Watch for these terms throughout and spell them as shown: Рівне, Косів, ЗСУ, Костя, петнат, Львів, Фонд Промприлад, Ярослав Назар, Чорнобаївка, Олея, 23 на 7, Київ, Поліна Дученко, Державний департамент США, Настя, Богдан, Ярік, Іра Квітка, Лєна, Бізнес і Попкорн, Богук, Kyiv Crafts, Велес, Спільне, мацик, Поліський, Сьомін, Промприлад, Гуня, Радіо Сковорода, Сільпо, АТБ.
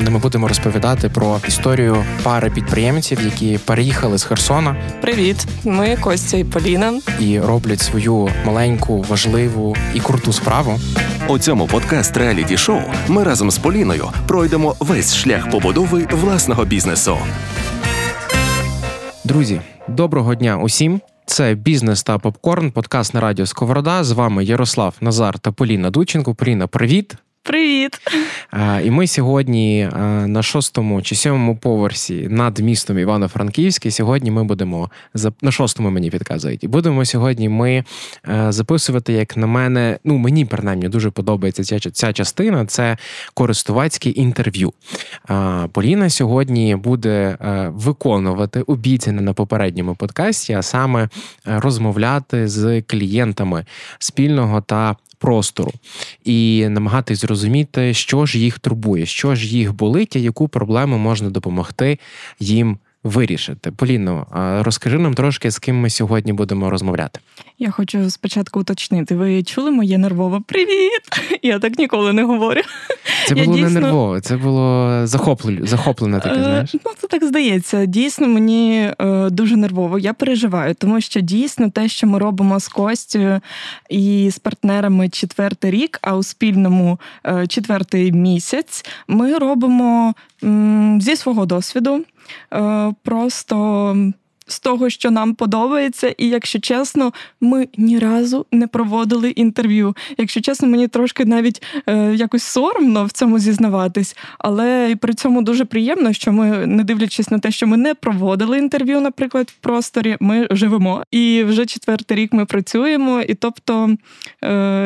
Де ми будемо розповідати про історію пари підприємців, які переїхали з Херсона. Привіт! Ми Костя і Поліна. І роблять свою маленьку, важливу і круту справу. У цьому подкаст-реаліті-шоу ми разом з Поліною пройдемо весь шлях побудови власного бізнесу. Друзі, доброго дня усім! Це «Бізнес та попкорн», подкаст на Радіо Сковорода. З вами Ярослав Назар та Поліна Дученко. Поліна, привіт! Привіт! І ми сьогодні на 6-му чи 7-му поверсі над містом Івано-Франківськ. І сьогодні ми будемо, на 6-му мені підказують, і будемо сьогодні ми записувати, як на мене, ну мені принаймні дуже подобається ця частина, це користувацьке інтерв'ю. Поліна сьогодні буде виконувати обіцяне на попередньому подкасті, а саме розмовляти з клієнтами спільного та простору і намагатись зрозуміти, що ж їх турбує, що ж їх болить, а яку проблему можна допомогти їм вирішити. Поліно, розкажи нам трошки, з ким ми сьогодні будемо розмовляти. Я хочу спочатку уточнити. Ви чули моє нервове «Привіт»? Я так ніколи не говорю. Це було дійсно... не нервово, це було захоплене таке, знаєш? Ну, це так здається. Дійсно, мені дуже нервово. Я переживаю, тому що дійсно те, що ми робимо з Костю і з партнерами 4-й рік, а у спільному 4-й місяць, ми робимо зі свого досвіду, просто з того, що нам подобається. І, якщо чесно, ми ні разу не проводили інтерв'ю. Якщо чесно, мені трошки навіть якось соромно в цьому зізнаватись. Але при цьому дуже приємно, що ми, не дивлячись на те, що ми не проводили інтерв'ю, наприклад, в просторі, ми живемо. І вже 4-й рік ми працюємо. І, тобто,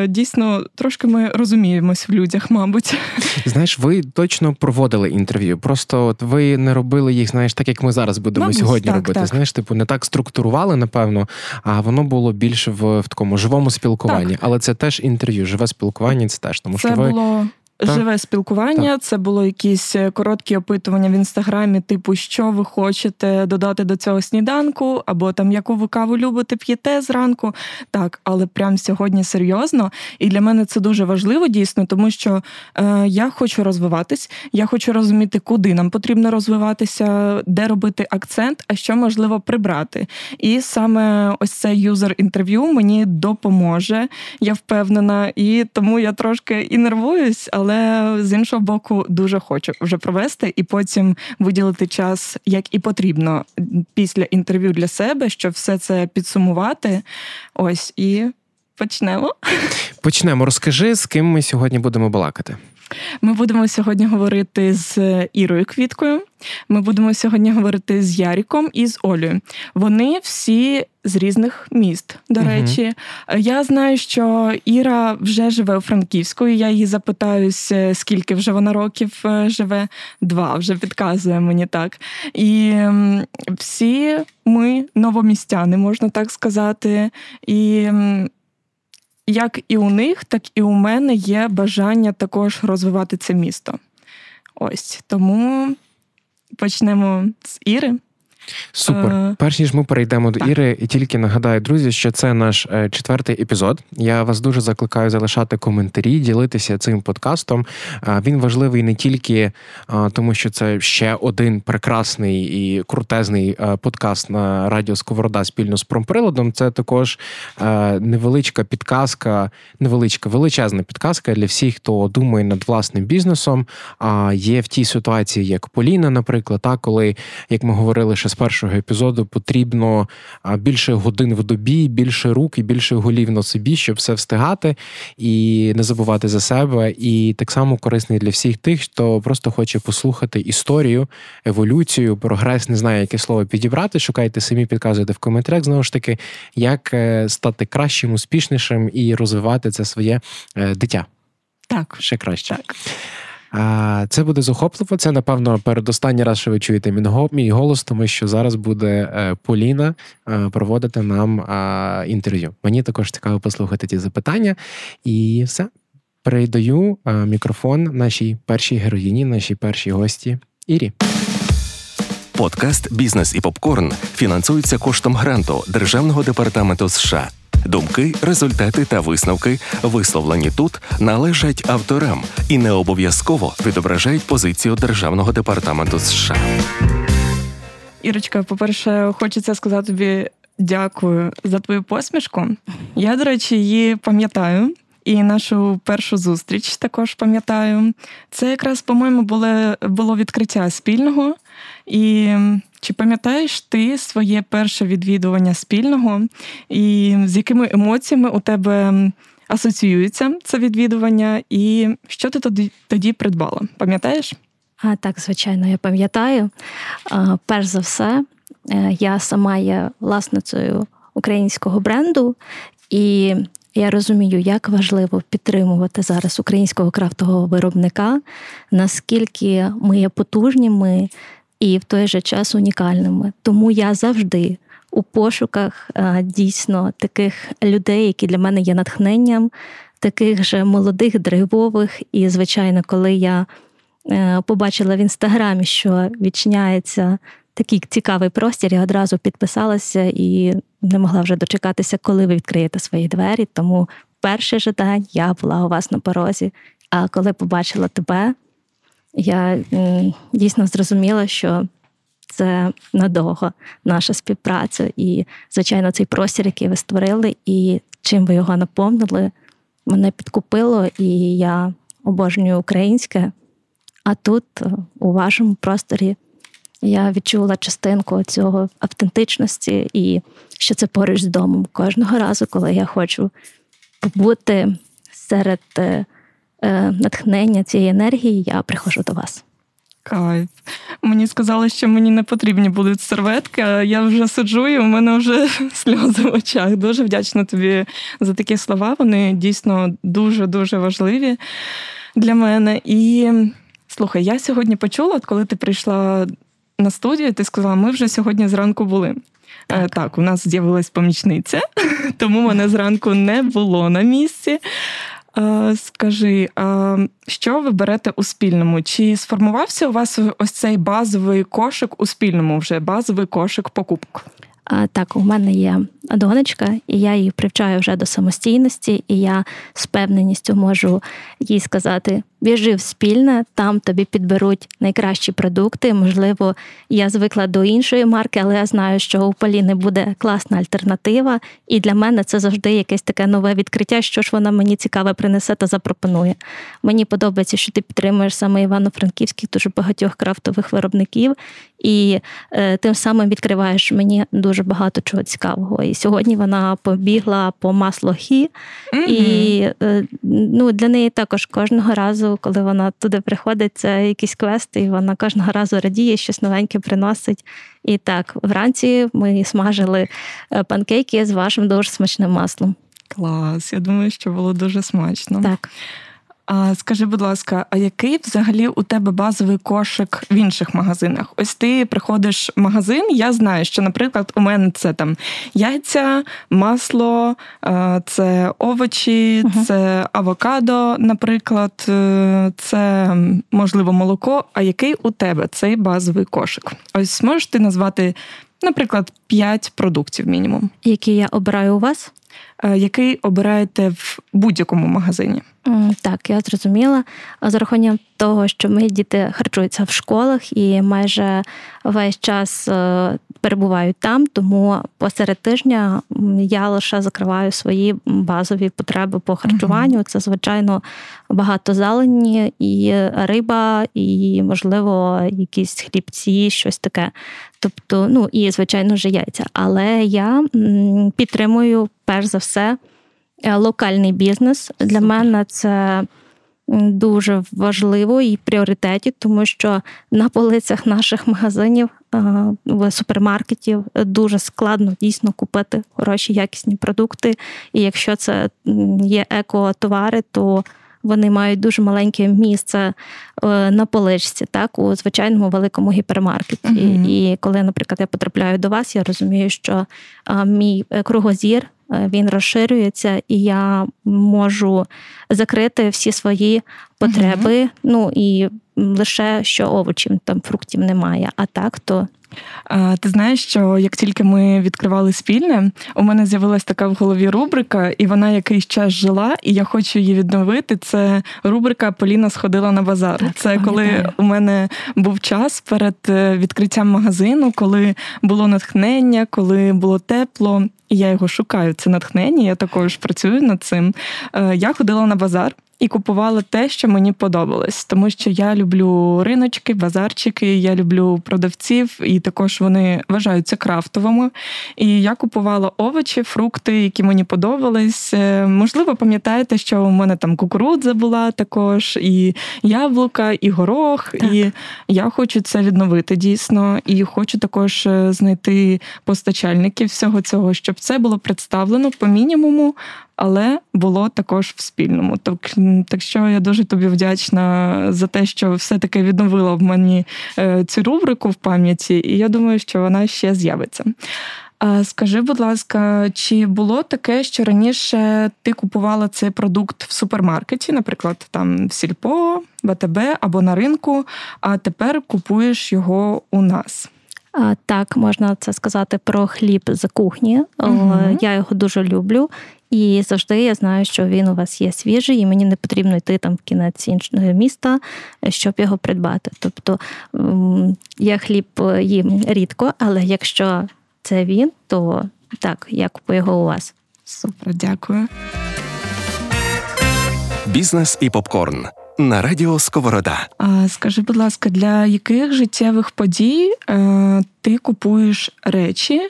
дійсно, трошки ми розуміємось в людях, мабуть. Знаєш, ви точно проводили інтерв'ю. Просто от ви не робили їх, знаєш, так, як ми зараз будемо сьогодні робити. Так. Знаєш, типу, не так структурували, напевно, а воно було більше в такому живому спілкуванні. Так. Але це теж інтерв'ю, живе спілкування, це теж. Тому що ви... було... Живе спілкування, так. Це було якісь короткі опитування в Інстаграмі, типу, що ви хочете додати до цього сніданку, або там, яку ви каву любите, п'єте зранку. Так, але прям сьогодні серйозно. І для мене це дуже важливо, дійсно, тому що я хочу розвиватись, я хочу розуміти, куди нам потрібно розвиватися, де робити акцент, а що, можливо, прибрати. І саме ось це юзер-інтерв'ю мені допоможе, я впевнена, і тому я трошки і нервуюсь, але, з іншого боку, дуже хочу вже провести і потім виділити час, як і потрібно, після інтерв'ю для себе, щоб все це підсумувати. Ось, і почнемо. Почнемо. Розкажи, з ким ми сьогодні будемо балакати. Ми будемо сьогодні говорити з Ірою Квіткою, ми будемо сьогодні говорити з Яріком і з Олею. Вони всі з різних міст, до речі. Я знаю, що Іра вже живе у Франківську, і я її запитаюся, скільки вже вона років живе. 2 вже підказує мені, так. І всі ми новомістяни, можна так сказати, і... Як і у них, так і у мене є бажання також розвивати це місто. Ось, тому почнемо з Іри. Супер. Перш ніж ми перейдемо до Іри, і тільки нагадаю, друзі, що це наш 4-й епізод. Я вас дуже закликаю залишати коментарі, ділитися цим подкастом. Він важливий не тільки тому, що це ще один прекрасний і крутезний подкаст на Радіо Сковорода спільно з промприладом. Це також невеличка підказка, величезна підказка для всіх, хто думає над власним бізнесом. А є в тій ситуації, як Поліна, наприклад, та коли, як ми говорили, ще з першого епізоду потрібно більше годин в добі, більше рук і більше голів на собі, щоб все встигати і не забувати за себе. І так само корисний для всіх тих, хто просто хоче послухати історію, еволюцію, прогрес, не знаю, яке слово підібрати. Шукайте самі, підказуйте в коментарях, знову ж таки, як стати кращим, успішнішим і розвивати це своє дитя. Так. Ще краще. Так. Це буде захопливо. Це, напевно, передостанній раз, що ви чуєте мій голос, тому що зараз буде Поліна проводити нам інтерв'ю. Мені також цікаво послухати ті запитання. І все. Передаю мікрофон нашій першій героїні, нашій першій гості Ірі. Подкаст «Бізнес і попкорн» фінансується коштом гранту Державного департаменту США. Думки, результати та висновки, висловлені тут, належать авторам і не обов'язково відображають позицію Державного департаменту США. Ірочка, по-перше, хочеться сказати тобі дякую за твою посмішку. Я, до речі, її пам'ятаю. І нашу першу зустріч також пам'ятаю. Це якраз, по-моєму, було відкриття спільного. І чи пам'ятаєш ти своє перше відвідування спільного? І з якими емоціями у тебе асоціюється це відвідування? І що ти тоді придбала? Пам'ятаєш? Так, звичайно, я пам'ятаю. Перш за все, я сама є власницею українського бренду. І я розумію, як важливо підтримувати зараз українського крафтового виробника, наскільки ми є потужніми і в той же час унікальними. Тому я завжди у пошуках дійсно таких людей, які для мене є натхненням, таких же молодих, драйвових. І, звичайно, коли я побачила в Інстаграмі, що відчиняється такий цікавий простір, я одразу підписалася і не могла вже дочекатися, коли ви відкриєте свої двері. Тому перший же день я була у вас на порозі. А коли побачила тебе, я дійсно зрозуміла, що це надовго наша співпраця. І, звичайно, цей простір, який ви створили, і чим ви його наповнили, мене підкупило, і я обожнюю українське. А тут, у вашому просторі, я відчула частинку цього автентичності і що це поруч з домом. Кожного разу, коли я хочу побути серед натхнення цієї енергії, я приходжу до вас. Кайф. Мені сказали, що мені не потрібні будуть серветки, а я вже сиджу, і у мене вже сльози в очах. Дуже вдячна тобі за такі слова. Вони дійсно дуже-дуже важливі для мене. І, слухай, я сьогодні почула, коли ти прийшла на студію, ти сказала, ми вже сьогодні зранку були. Так, у нас з'явилась помічниця, тому мене зранку не було на місці. Скажи, що ви берете у спільному? Чи сформувався у вас ось цей базовий кошик у спільному вже, базовий кошик покупок? Так, у мене є донечка, і я її привчаю вже до самостійності, і я з певненістю можу їй сказати, біжи в спільне, там тобі підберуть найкращі продукти. Можливо, я звикла до іншої марки, але я знаю, що у Поліни буде класна альтернатива, і для мене це завжди якесь таке нове відкриття, що ж вона мені цікаве принесе та запропонує. Мені подобається, що ти підтримуєш саме івано-франківських, дуже багатьох крафтових виробників, і тим самим відкриваєш мені дуже багато чого цікавого. І сьогодні вона побігла по масло Хі, і для неї також кожного разу, коли вона туди приходить, це якісь квести, і вона кожного разу радіє, щось новеньке приносить. І так, вранці ми смажили панкейки з вашим дуже смачним маслом. Клас, я думаю, що було дуже смачно. Так. А скажи, будь ласка, а який взагалі у тебе базовий кошик в інших магазинах? Ось ти приходиш в магазин, я знаю, що, наприклад, у мене це там яйця, масло, це овочі, це авокадо, наприклад, це, можливо, молоко. А який у тебе цей базовий кошик? Ось можеш ти назвати, наприклад, 5 продуктів мінімум? Які я обираю у вас? Який обираєте в будь-якому магазині? Так, я зрозуміла. З урахуванням того, що мої діти харчуються в школах і майже весь час перебувають там, тому посеред тижня я лише закриваю свої базові потреби по харчуванню. Це, звичайно, багато зелені і риба, і, можливо, якісь хлібці, щось таке. Тобто, і, звичайно, вже яйця. Але я підтримую, перш за все, локальний бізнес. Для мене це дуже важливо і в пріоритеті, тому що на полицях наших магазинів, супермаркетів дуже складно дійсно купити хороші, якісні продукти. І якщо це є екотовари, то вони мають дуже маленьке місце на поличці, так, у звичайному великому гіпермаркеті. І коли, наприклад, я потрапляю до вас, я розумію, що мій кругозір, він розширюється, і я можу закрити всі свої потреби, і лише що овочів, там фруктів немає. А так, то Ти знаєш, що як тільки ми відкривали Спільне, у мене з'явилась така в голові рубрика, і вона якийсь час жила, і я хочу її відновити. Це рубрика «Поліна сходила на базар». Так, це коли у мене був час перед відкриттям магазину, коли було натхнення, коли було тепло. І я його шукаю, це натхнення, я також працюю над цим. Я ходила на базар і купувала те, що мені подобалось. Тому що я люблю риночки, базарчики, я люблю продавців, і також вони вважаються крафтовими. І я купувала овочі, фрукти, які мені подобались. Можливо, пам'ятаєте, що у мене там кукурудза була також, і яблука, і горох. Так. І я хочу це відновити, дійсно. І хочу також знайти постачальників всього цього, щоб це було представлено по мінімуму, але було також в спільному. Так що я дуже тобі вдячна за те, що все-таки відновила в мені цю рубрику в пам'яті, і я думаю, що вона ще з'явиться. Скажи, будь ласка, чи було таке, що раніше ти купувала цей продукт в супермаркеті, наприклад, там в Сільпо, в АТБ або на ринку, а тепер купуєш його у нас? Так, можна це сказати про хліб з кухні. Угу. Я його дуже люблю. І завжди я знаю, що він у вас є свіжий, і мені не потрібно йти там в кінець іншого міста, щоб його придбати. Тобто я хліб їм рідко, але якщо це він, то так, я купую його у вас. Супер, дякую. Бізнес і попкорн. На радіо Сковорода. Скажи, будь ласка, для яких життєвих подій ти купуєш речі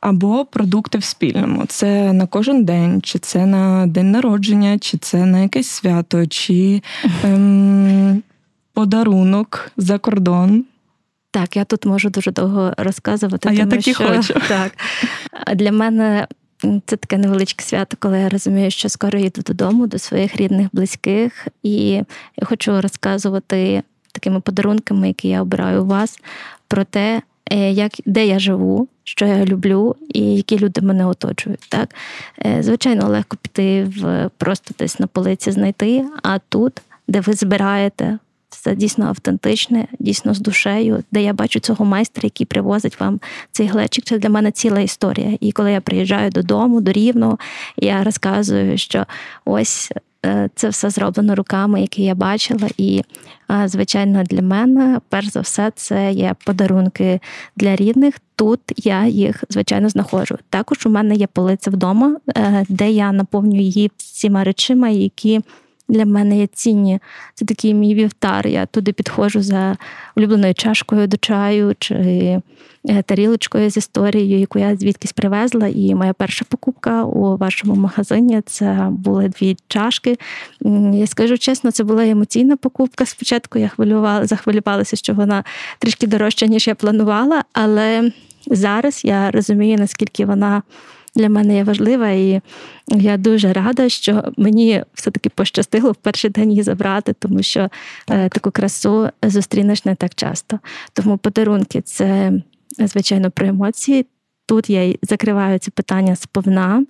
або продукти в спільному? Це на кожен день, чи це на день народження, чи це на якесь свято, чи подарунок за кордон? Так, я тут можу дуже довго розказувати. Я так і хочу. Так. Для мене це таке невеличке свято, коли я розумію, що скоро їду додому, до своїх рідних, близьких. І я хочу розказувати такими подарунками, які я обираю у вас, про те, де я живу, що я люблю і які люди мене оточують. Так? Звичайно, легко піти просто десь на полиці знайти, а тут, де ви збираєте, це дійсно автентичне, дійсно з душею, де я бачу цього майстра, який привозить вам цей глечик. Це для мене ціла історія. І коли я приїжджаю додому, до Рівного, я розказую, що ось це все зроблено руками, які я бачила. І, звичайно, для мене, перш за все, це є подарунки для рідних. Тут я їх, звичайно, знаходжу. Також у мене є полиця вдома, де я наповнюю її всіма речима, які для мене є цінні. Це такий мій вівтар. Я туди підходжу за улюбленою чашкою до чаю чи тарілочкою з історією, яку я звідкись привезла. І моя перша покупка у вашому магазині – це були 2 чашки. Я скажу чесно, це була емоційна покупка. Спочатку я захвилювалася, що вона трішки дорожча, ніж я планувала. Але зараз я розумію, наскільки вона для мене є важлива, і я дуже рада, що мені все-таки пощастило в перший день її забрати, тому що таку красу зустрінеш не так часто. Тому подарунки – це, звичайно, про емоції. Тут я закриваю ці питання сповна.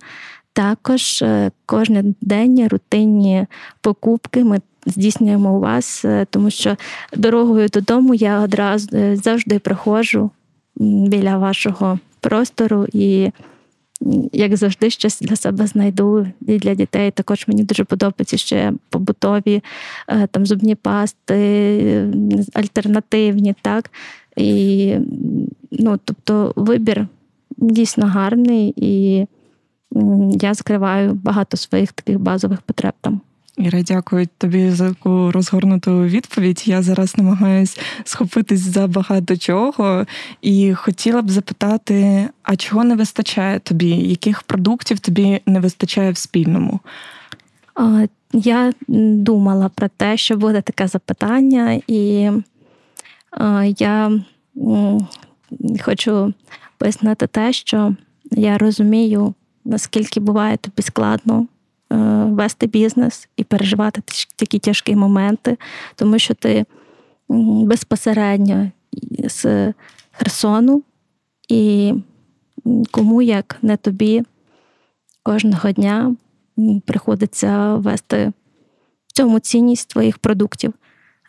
Також кожен день рутинні покупки ми здійснюємо у вас, тому що дорогою додому я одразу завжди приходжу біля вашого простору і, як завжди, щось для себе знайду і для дітей. Також мені дуже подобаються ще побутові там зубні пасти, альтернативні, так? І, тобто, вибір дійсно гарний, і я закриваю багато своїх таких базових потреб там. Іра, дякую тобі за таку розгорнуту відповідь. Я зараз намагаюсь схопитись за багато чого і хотіла б запитати, а чого не вистачає тобі? Яких продуктів тобі не вистачає в спільному? Я думала про те, що буде таке запитання, і я хочу пояснити те, що я розумію, наскільки буває тобі складно вести бізнес і переживати такі тяжкі моменти, тому що ти безпосередньо з Херсону, і кому, як не тобі, кожного дня приходиться вести в цьому цінність твоїх продуктів.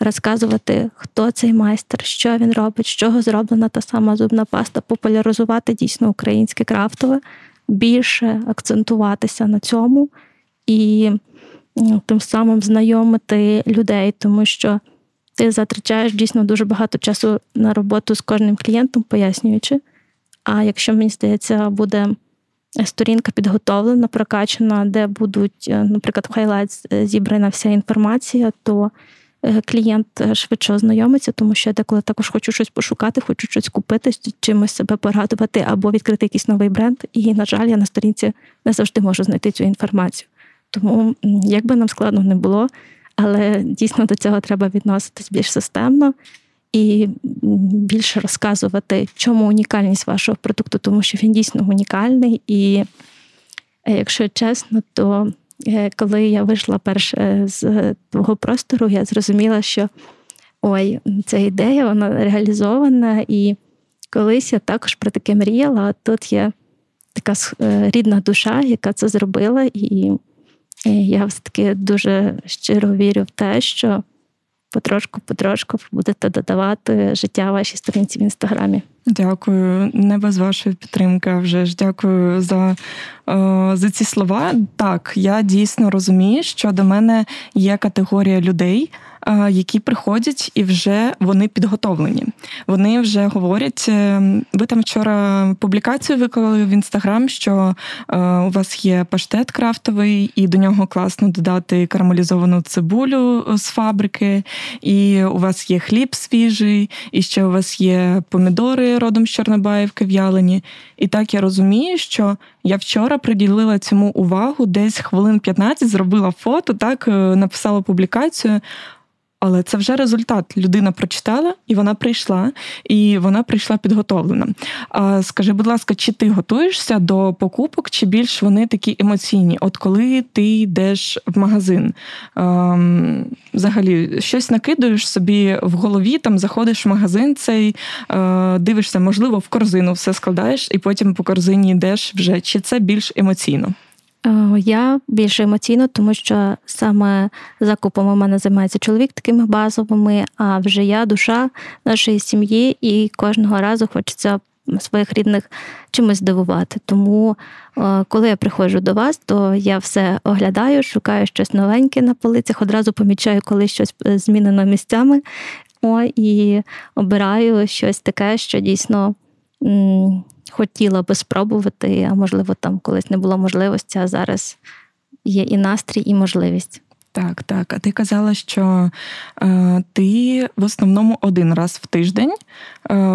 розказувати, хто цей майстер, що він робить, з чого зроблена та сама зубна паста, популяризувати дійсно українське крафтове, більше акцентуватися на цьому і тим самим знайомити людей, тому що ти затрачаєш дійсно дуже багато часу на роботу з кожним клієнтом, пояснюючи. А якщо, мені здається, буде сторінка підготовлена, прокачана, де будуть, наприклад, в хайлайтс зібрана вся інформація, то клієнт швидше ознайомиться, тому що я деколи також хочу щось пошукати, хочу щось купити, чимось себе порадувати або відкрити якийсь новий бренд. І, на жаль, я на сторінці не завжди можу знайти цю інформацію. Тому, як би нам складно не було, але дійсно до цього треба відноситись більш системно і більше розказувати, чому унікальність вашого продукту, тому що він дійсно унікальний. І, якщо чесно, то коли я вийшла перше з твого простору, я зрозуміла, що ця ідея, вона реалізована. І колись я також про таке мріяла, а тут є така рідна душа, яка це зробила, і я все-таки дуже щиро вірю в те, що потрошку-потрошку будете додавати життя вашій сторінці в Інстаграмі. Дякую. Не без вашої підтримки, а вже ж дякую за ці слова. Так, я дійсно розумію, що до мене є категорія людей, які приходять і вже вони підготовлені. Вони вже говорять, ви там вчора публікацію виклали в Інстаграм, що у вас є паштет крафтовий, і до нього класно додати карамелізовану цибулю з фабрики, і у вас є хліб свіжий, і ще у вас є помідори родом з Чорнобаївки в'ялені. І так я розумію, що я вчора приділила цьому увагу, десь хвилин 15, зробила фото, так, написала публікацію, але це вже результат. Людина прочитала, і вона прийшла підготовлена. Скажи, будь ласка, чи ти готуєшся до покупок, чи більш вони такі емоційні? От коли ти йдеш в магазин, взагалі щось накидуєш собі в голові, там заходиш в магазин цей, дивишся, можливо, в корзину все складаєш, і потім по корзині йдеш вже. Чи це більш емоційно? Я більше емоційно, тому що саме закупом у мене займається чоловік такими базовими, а вже я душа нашої сім'ї, і кожного разу хочеться своїх рідних чимось здивувати. Тому, коли я приходжу до вас, то я все оглядаю, шукаю щось новеньке на полицях, одразу помічаю, коли щось змінено місцями, і обираю щось таке, що дійсно хотіла би спробувати, а можливо там колись не було можливості, а зараз є і настрій, і можливість. Так, так. А ти казала, що ти в основному один раз в тиждень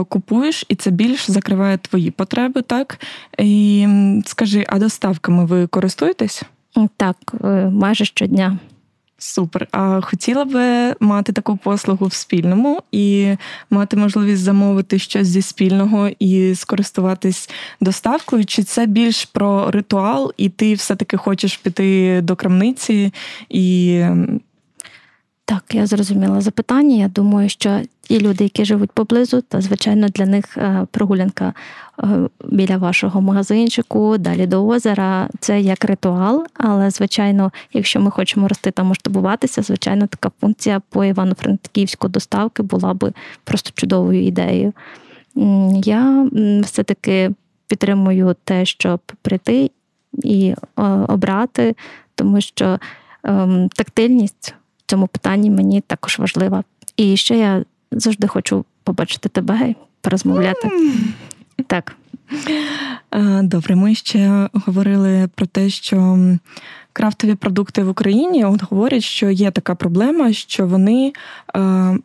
купуєш, і це більш закриває твої потреби, так? І скажи, а доставками ви користуєтесь? Так, майже щодня. Супер. А хотіла би мати таку послугу в Спільному і мати можливість замовити щось зі Спільного і скористуватись доставкою? Чи це більш про ритуал, і ти все-таки хочеш піти до крамниці? Так, я зрозуміла запитання. Я думаю, що ті люди, які живуть поблизу, то, звичайно, для них прогулянка біля вашого магазинчику, далі до озера, це як ритуал. Але, звичайно, якщо ми хочемо рости та масштабуватися, звичайно, така функція по Івано-Франківську доставки була би просто чудовою ідеєю. Я все-таки підтримую те, щоб прийти і обрати, тому що тактильність в цьому питанні мені також важлива. І ще я завжди хочу побачити тебе, порозмовляти. Так. Добре, ми ще говорили про те, що крафтові продукти в Україні, от говорять, що є така проблема, що вони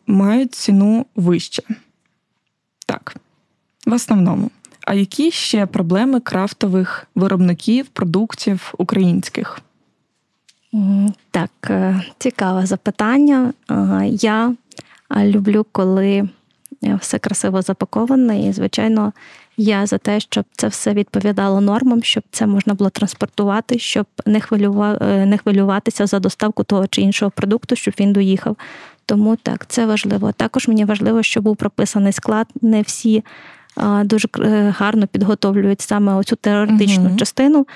мають ціну вище. Так, в основному. А які ще проблеми крафтових виробників, продуктів українських? Так, цікаве запитання. Я люблю, коли все красиво запаковане, і, звичайно, я за те, щоб це все відповідало нормам, щоб це можна було транспортувати, щоб не хвилюватися за доставку того чи іншого продукту, щоб він доїхав. Тому так, це важливо. Також мені важливо, щоб був прописаний склад. Не всі дуже гарно підготовлюють саме оцю теоретичну частину,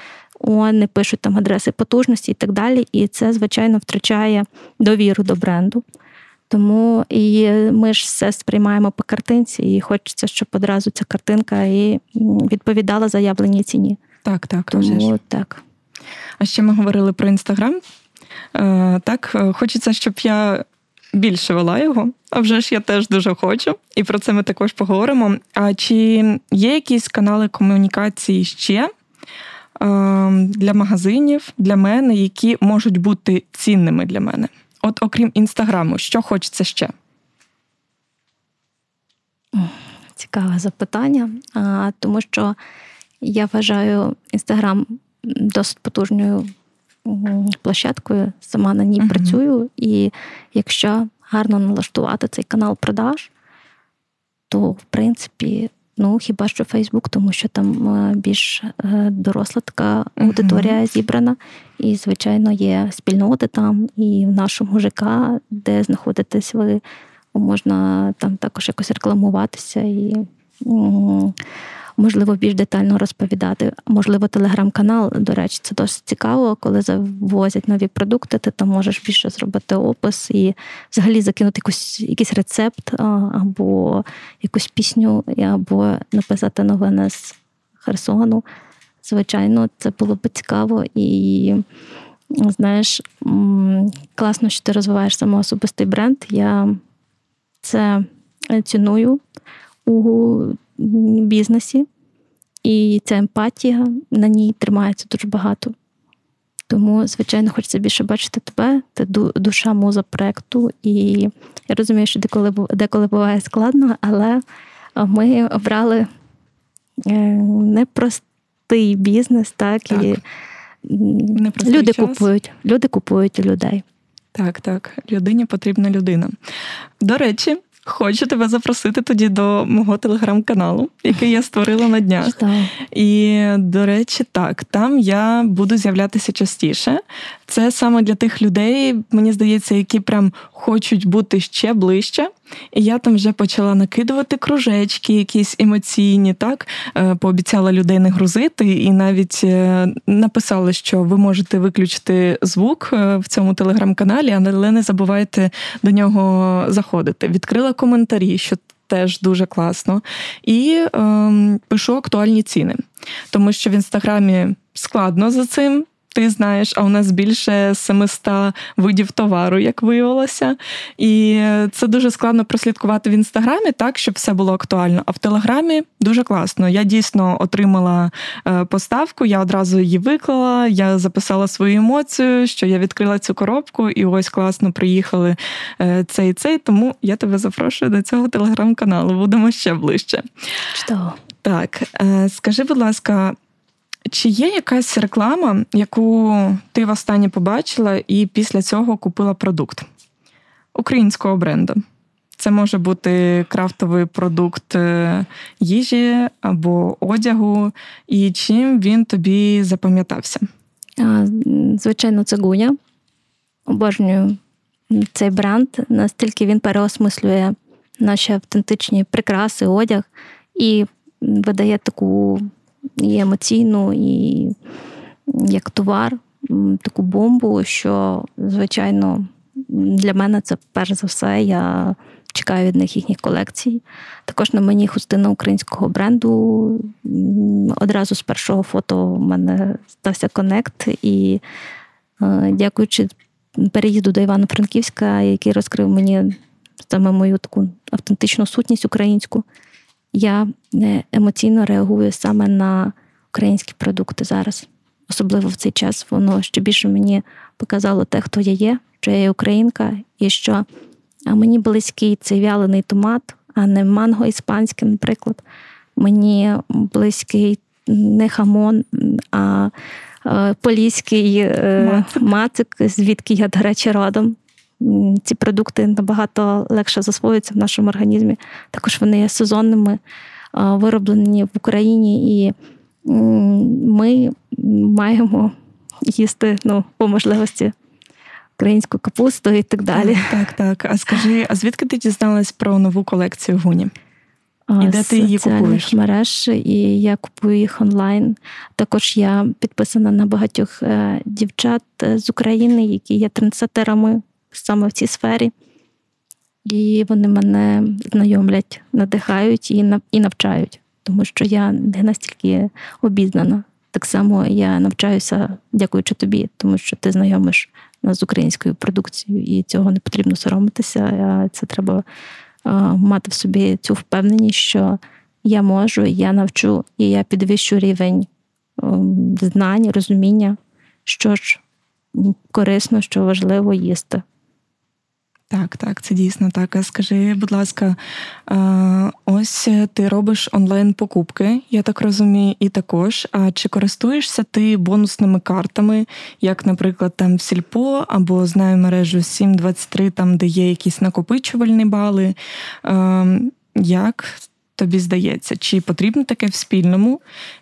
не пишуть там адреси потужності і так далі, і це, звичайно, втрачає довіру до бренду. Тому і ми ж все сприймаємо по картинці, і хочеться, щоб одразу ця картинка і відповідала заявленій ціні. Так. Тому, так. А ще ми говорили про Інстаграм. Так, хочеться, щоб я більше вела його, а вже ж я теж дуже хочу, і про це ми також поговоримо. А чи є якісь канали комунікації ще для магазинів, для мене, які можуть бути цінними для мене? От окрім Інстаграму, що хочеться ще? Цікаве запитання, тому що я вважаю Інстаграм досить потужною площадкою, сама на ній працюю, і якщо гарно налаштувати цей канал продаж, то, в принципі, хіба що Фейсбук, тому що там більш доросла така аудиторія зібрана, і, звичайно, є спільноти там, і в нашому ЖК, де знаходитесь ви, можна там також якось рекламуватися і... можливо, більш детально розповідати. Можливо, телеграм-канал, до речі, це досить цікаво, коли завозять нові продукти, ти там можеш більше зробити опис і взагалі закинути якийсь рецепт або якусь пісню, або написати новини з Херсону. Звичайно, це було б цікаво і, знаєш, класно, що ти розвиваєш самоособистий бренд. Я це ціную у бізнесі, і ця емпатія, на ній тримається дуже багато. Тому, звичайно, хочеться більше бачити тебе, ти душа, муза проєкту, і я розумію, що деколи буває складно, але ми обрали непростий бізнес, так. І люди купують людей. Так, людині потрібна людина. До речі, хочу тебе запросити тоді до мого телеграм-каналу, який я створила на днях. І, до речі, так, там я буду з'являтися частіше. Це саме для тих людей, мені здається, які прям хочуть бути ще ближче. І я там вже почала накидувати кружечки якісь емоційні, так? Пообіцяла людей не грузити і навіть написала, що ви можете виключити звук в цьому телеграм-каналі, але не забувайте до нього заходити. Відкрила коментарі, що теж дуже класно. І пишу актуальні ціни. Тому що в Інстаграмі складно за цим, ти знаєш, а у нас більше 700 видів товару, як виявилося. І це дуже складно прослідкувати в Інстаграмі так, щоб все було актуально. А в Телеграмі дуже класно. Я дійсно отримала поставку, я одразу її виклала, я записала свою емоцію, що я відкрила цю коробку, і ось класно приїхали цей і цей. Тому я тебе запрошую до цього телеграм-каналу. Будемо ще ближче. Чудово. Так, скажи, будь ласка, чи є якась реклама, яку ти востаннє побачила і після цього купила продукт українського бренду? Це може бути крафтовий продукт їжі або одягу. І чим він тобі запам'ятався? Звичайно, це Гуня. Обожнюю цей бренд. Настільки він переосмислює наші автентичні прикраси, одяг і видає таку... і емоційну, і як товар, таку бомбу, що, звичайно, для мене це перш за все, я чекаю від них їхніх колекцій. Також на мені хустина українського бренду. Одразу з першого фото в мене стався конект, і дякуючи переїзду до Івано-Франківська, який розкрив мені саме мою таку автентичну сутність українську, я емоційно реагую саме на українські продукти зараз. Особливо в цей час воно ще більше мені показало те, хто я є, що я є українка, і що мені близький цей вялений томат, а не манго іспанське, наприклад. Мені близький не хамон, а поліський мацик, звідки я, до речі, родом. Ці продукти набагато легше засвоюються в нашому організмі. Також вони є сезонними, вироблені в Україні, і ми маємо їсти, по можливості, українську капусту і так далі. Так. А скажи, а звідки ти дізналась про нову колекцію Гуні? І де ти її купуєш? З мереж, і я купую їх онлайн. Також я підписана на багатьох дівчат з України, які є трендсетерами саме в цій сфері. І вони мене знайомлять, надихають і навчають, тому що я не настільки обізнана. Так само я навчаюся, дякуючи тобі, тому що ти знайомиш нас з українською продукцією, і цього не потрібно соромитися. Це треба мати в собі цю впевненість, що я можу, я навчу, і я підвищу рівень знань, розуміння, що ж корисно, що важливо їсти. Так, це дійсно так. Скажи, будь ласка, ось ти робиш онлайн-покупки, я так розумію, і також. А чи користуєшся ти бонусними картами, як, наприклад, там в Сільпо, або, знаю, мережу 723, там, де є якісь накопичувальні бали? Як тобі здається? Чи потрібно таке в Спільному?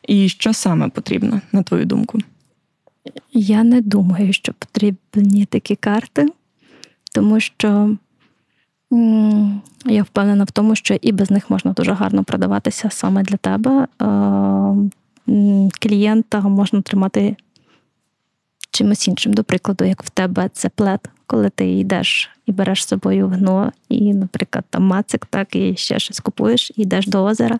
І що саме потрібно, на твою думку? Я не думаю, що потрібні такі карти. Тому що я впевнена в тому, що і без них можна дуже гарно продаватися саме для тебе. Клієнта можна тримати чимось іншим. До прикладу, як в тебе це плед, коли ти йдеш і береш з собою вино, і, наприклад, там мацик, так, і ще щось купуєш, і йдеш до озера,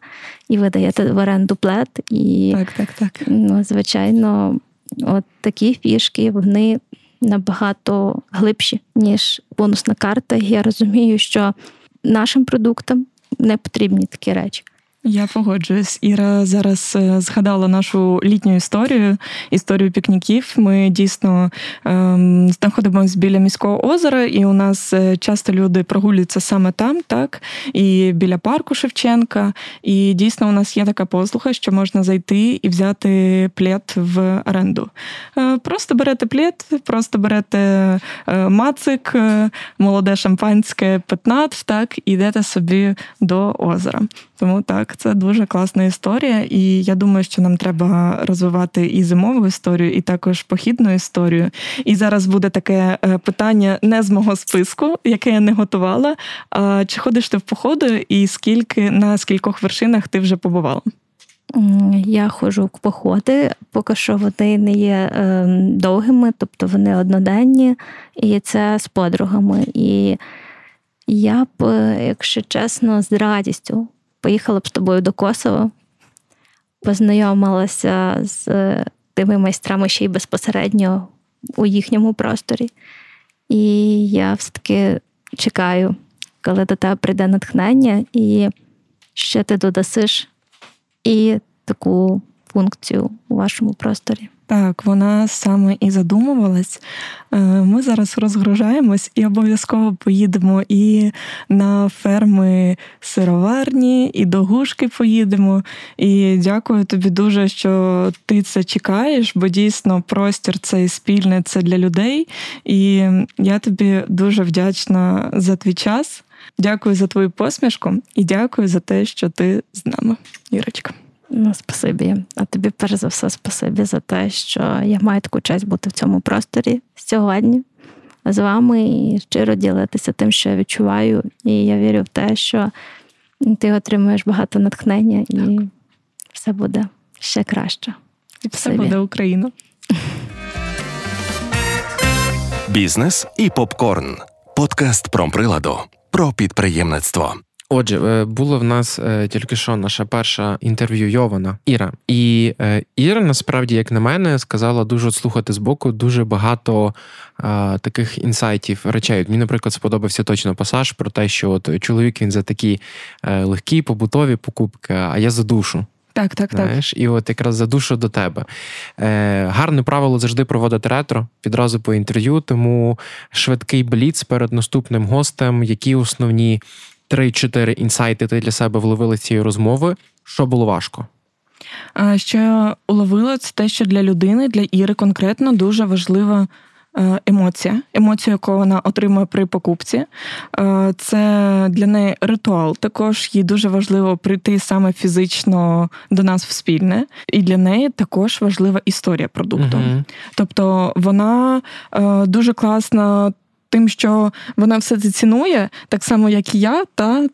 і ви даєте в оренду плед. І, так. Ну, звичайно, от такі фішки, вони набагато глибші, ніж бонусна карта. Я розумію, що нашим продуктам не потрібні такі речі. Я погоджуюсь. Іра зараз згадала нашу літню історію пікніків. Ми дійсно знаходимося біля міського озера, і у нас часто люди прогулюються саме там, так, і біля парку Шевченка. І дійсно у нас є така послуга, що можна зайти і взяти плед в оренду. Просто берете плед, просто берете мацик, молоде шампанське, петнат, так, і йдете собі до озера. Тому так, це дуже класна історія, і я думаю, що нам треба розвивати і зимову історію, і також похідну історію. І зараз буде таке питання не з мого списку, яке я не готувала. Чи ходиш ти в походи і на скількох вершинах ти вже побувала? Я ходжу в походи, поки що вони не є довгими, тобто вони одноденні, і це з подругами. І я б, якщо чесно, з радістю поїхала б з тобою до Косова, познайомилася з тими майстрами ще й безпосередньо у їхньому просторі. І я все-таки чекаю, коли до тебе прийде натхнення, і ще ти додасиш і таку функцію у вашому просторі. Так, вона саме і задумувалась. Ми зараз розгружаємось і обов'язково поїдемо і на ферми сироварні, і до Гушки поїдемо. І дякую тобі дуже, що ти це чекаєш, бо дійсно простір цей Спільне, це для людей. І я тобі дуже вдячна за твій час. Дякую за твою посмішку і дякую за те, що ти з нами, Ірочка. Ну, спасибі. А тобі, перш за все, спасибі за те, що я маю таку честь бути в цьому просторі сьогодні з вами і щиро ділитися тим, що я відчуваю. І я вірю в те, що ти отримуєш багато натхнення, так, і все буде ще краще. І все буде Україна. Бізнес і попкорн. Подкаст про приладу, про підприємництво. Отже, була в нас тільки що наша перша інтерв'юйована Іра. І Іра, насправді, як на мене, сказала дуже слухати збоку, дуже багато таких інсайтів, речей. Мені, наприклад, сподобався точно пасаж про те, що от чоловік, він за такі легкі, побутові покупки, а я за душу. Так. І от якраз за душу до тебе. Гарне правило завжди проводити ретро, відразу по інтерв'ю, тому швидкий бліц перед наступним гостем, які основні 3-4 інсайти ти для себе вловила цієї розмови. Що було важко? Що я уловила, це те, що для людини, для Іри конкретно дуже важлива емоція. Емоцію, яку вона отримує при покупці. Це для неї ритуал. Також їй дуже важливо прийти саме фізично до нас в Спільне. І для неї також важлива історія продукту. Угу. Тобто вона дуже класно тим, що вона все це цінує, так само, як і я,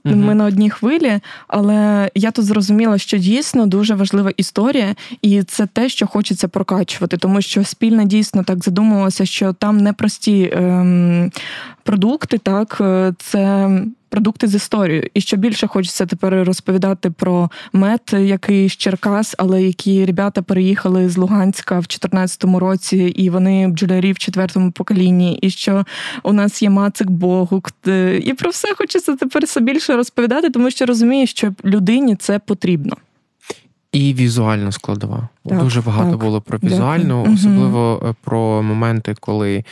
ми на одній хвилі, але я тут зрозуміла, що дійсно дуже важлива історія, і це те, що хочеться прокачувати, тому що Спільне дійсно так задумувалося, що там непрості продукти, так, це продукти з історією. І що більше хочеться тепер розповідати про мед, який з Черкас, але які ребята переїхали з Луганська в 2014 році, і вони бджолярі в 4-му поколінні, і що у нас є мацик Богук. І про все хочеться тепер все більше розповідати, тому що розумієш, що людині це потрібно. І візуальна складова. Так, дуже багато було про візуальну, особливо про моменти, коли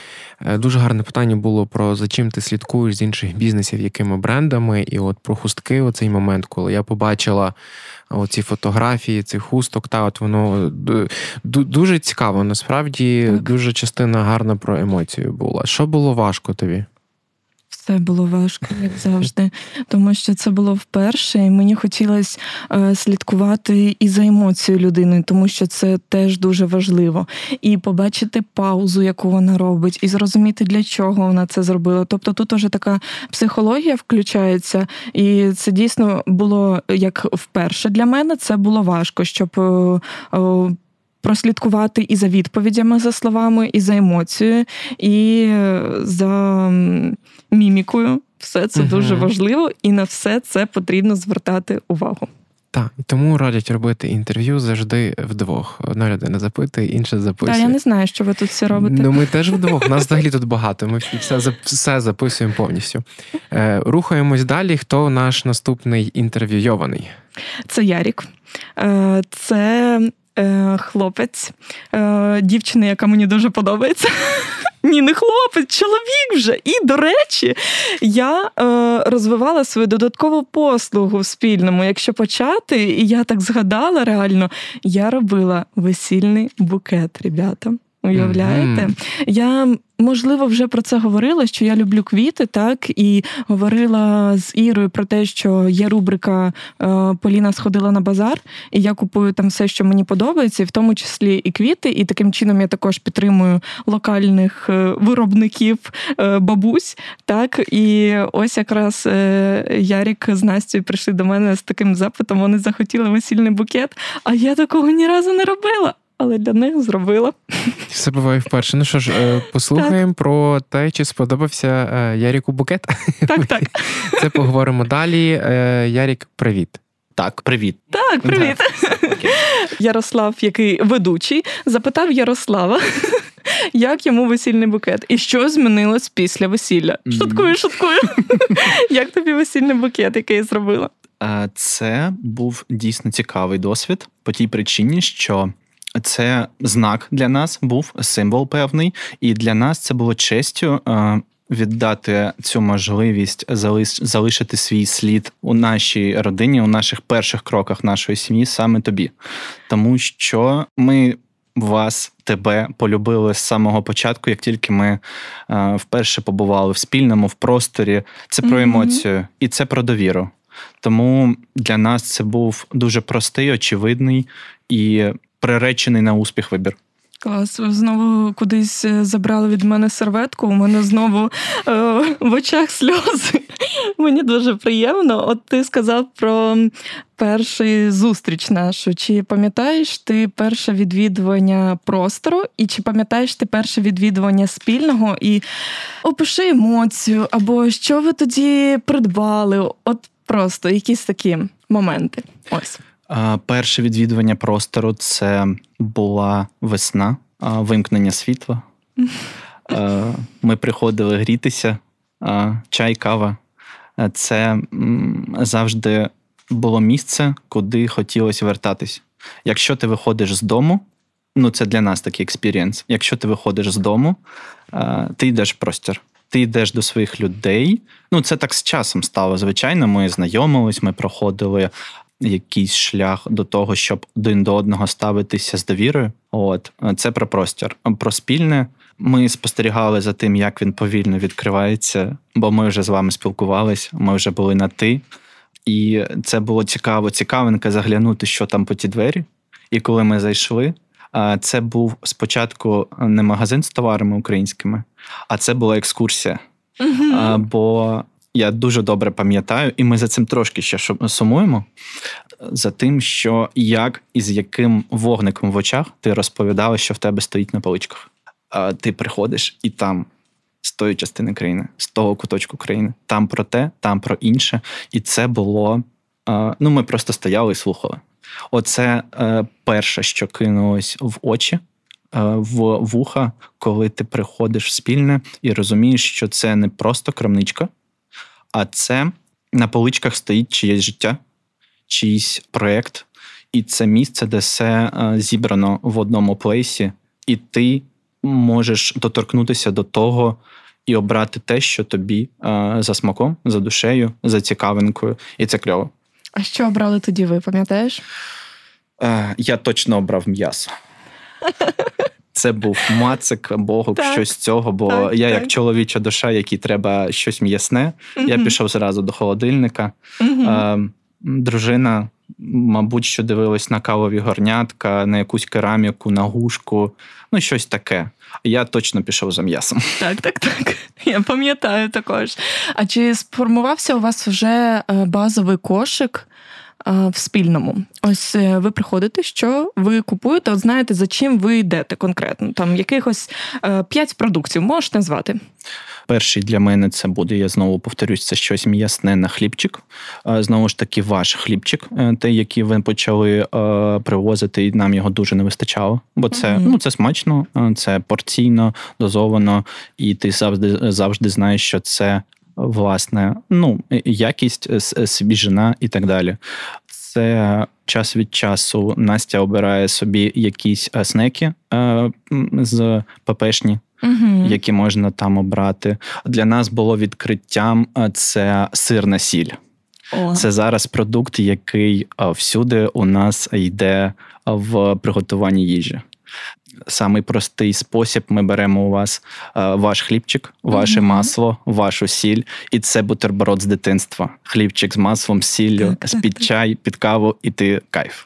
дуже гарне питання було про за чим ти слідкуєш з інших бізнесів, якими брендами, і от про хустки, оцей момент, коли я побачила оці фотографії цих хусток, та от воно дуже цікаво, насправді так. Дуже частина гарна про емоцію була. Що було важко тобі? Це було важко, як завжди, тому що це було вперше, і мені хотілося слідкувати і за емоцією людини, тому що це теж дуже важливо. І побачити паузу, яку вона робить, і зрозуміти, для чого вона це зробила. Тобто тут уже така психологія включається, і це дійсно було, як вперше для мене, це було важко, щоб прослідкувати і за відповідями, за словами, і за емоцією, і за мімікою. Все це дуже важливо, і на все це потрібно звертати увагу. Так, і тому радять робити інтерв'ю завжди вдвох. Одна людина запитує, інша записує. Та, я не знаю, що ви тут всі робите. Ну, ми теж вдвох, нас взагалі тут багато, ми все записуємо повністю. Рухаємось далі. Хто наш наступний інтерв'юйований? Це Ярік. Це хлопець, дівчина, яка мені дуже подобається. Ні, не хлопець, чоловік вже. І, до речі, я розвивала свою додаткову послугу в Спільному. Якщо почати, і я так згадала реально, я робила весільний букет, ребята. Уявляєте? Я, можливо, вже про це говорила, що я люблю квіти, так, і говорила з Ірою про те, що є рубрика «Поліна сходила на базар», і я купую там все, що мені подобається, і в тому числі і квіти, і таким чином я також підтримую локальних виробників бабусь, так, і ось якраз Ярік з Настю прийшли до мене з таким запитом, вони захотіли весільний букет, а я такого ні разу не робила. Але для них зробила. Все буває вперше. Ну що ж, послухаємо про те, чи сподобався Яріку букет. Так, так. Це поговоримо далі. Ярік, привіт. Так, привіт. Так, привіт. Так. Ярослав, який ведучий, запитав Ярослава, як йому весільний букет. І що змінилось після весілля? Шуткую. Як тобі весільний букет, який я зробила? Це був дійсно цікавий досвід по тій причині, що це знак для нас був, символ певний, і для нас це було честю віддати цю можливість залишити свій слід у нашій родині, у наших перших кроках нашої сім'ї саме тобі. Тому що ми тебе полюбили з самого початку, як тільки ми вперше побували в Спільному, в просторі. Це про емоцію і це про довіру. Тому для нас це був дуже простий, очевидний і приречений на успіх вибір. Клас. Знову кудись забрали від мене серветку, у мене знову в очах сльози. Мені дуже приємно. От ти сказав про першу зустріч нашу. Чи пам'ятаєш ти перше відвідування простору, і чи пам'ятаєш ти перше відвідування Спільного? І опиши емоцію, або що ви тоді придбали? От просто якісь такі моменти. Ось. Перше відвідування простору – це була весна, вимкнення світла. Ми приходили грітися, чай, кава. Це завжди було місце, куди хотілося вертатись. Якщо ти виходиш з дому, це для нас такий експірієнс, якщо ти виходиш з дому, ти йдеш в простір. Ти йдеш до своїх людей. Це так з часом стало, звичайно. Ми знайомились, ми проходили якийсь шлях до того, щоб один до одного ставитися з довірою. Це про простір. Про Спільне ми спостерігали за тим, як він повільно відкривається, бо ми вже з вами спілкувались, ми вже були на «ти». І це було цікавенько заглянути, що там по ті двері. І коли ми зайшли, це був спочатку не магазин з товарами українськими, а це була екскурсія. Бо я дуже добре пам'ятаю, і ми за цим трошки ще сумуємо, за тим, що як і з яким вогником в очах ти розповідала, що в тебе стоїть на поличках. Ти приходиш, і там з тої частини країни, з того куточку країни. Там про те, там про інше. І це було... Ну, ми просто стояли і слухали. Оце перше, що кинулось в очі, в вуха, коли ти приходиш в Спільне і розумієш, що це не просто крамничка, а це на поличках стоїть чиєсь життя, чийсь проєкт. І це місце, де все зібрано в одному плейсі, і ти можеш доторкнутися до того і обрати те, що тобі за смаком, за душею, за цікавинкою. І це кльово. А що обрали тоді ви, пам'ятаєш? Я точно обрав м'ясо. Це був мацик, богук, щось з цього, бо я як чоловіча душа, якій треба щось м'ясне, я пішов зразу до холодильника. Дружина, мабуть, що дивилась на кавові горнятка, на якусь кераміку, на гушку, ну щось таке. Я точно пішов за м'ясом. Так. Я пам'ятаю також. А чи сформувався у вас вже базовий кошик в Спільному? Ось ви приходите, що ви купуєте, от знаєте, за чим ви йдете конкретно? Там якихось 5 продуктів можеш назвати? Перший для мене це буде, я знову повторюсь, це щось м'ясне на хлібчик. Знову ж таки, ваш хлібчик, той, який ви почали привозити, і нам його дуже не вистачало. Бо це, ну, це смачно, це порційно, дозовано, і ти завжди знаєш, що це власне, ну, якість, свіжина і так далі. Це час від часу Настя обирає собі якісь снеки з ППшні, які можна там обрати. Для нас було відкриттям це сирна сіль. Це зараз продукт, який всюди у нас йде в приготуванні їжі. Самий простий спосіб, ми беремо у вас ваш хлібчик, ваше масло, вашу сіль, і це бутерброд з дитинства. Хлібчик з маслом, сіллю, під чай, під каву, і ти кайф.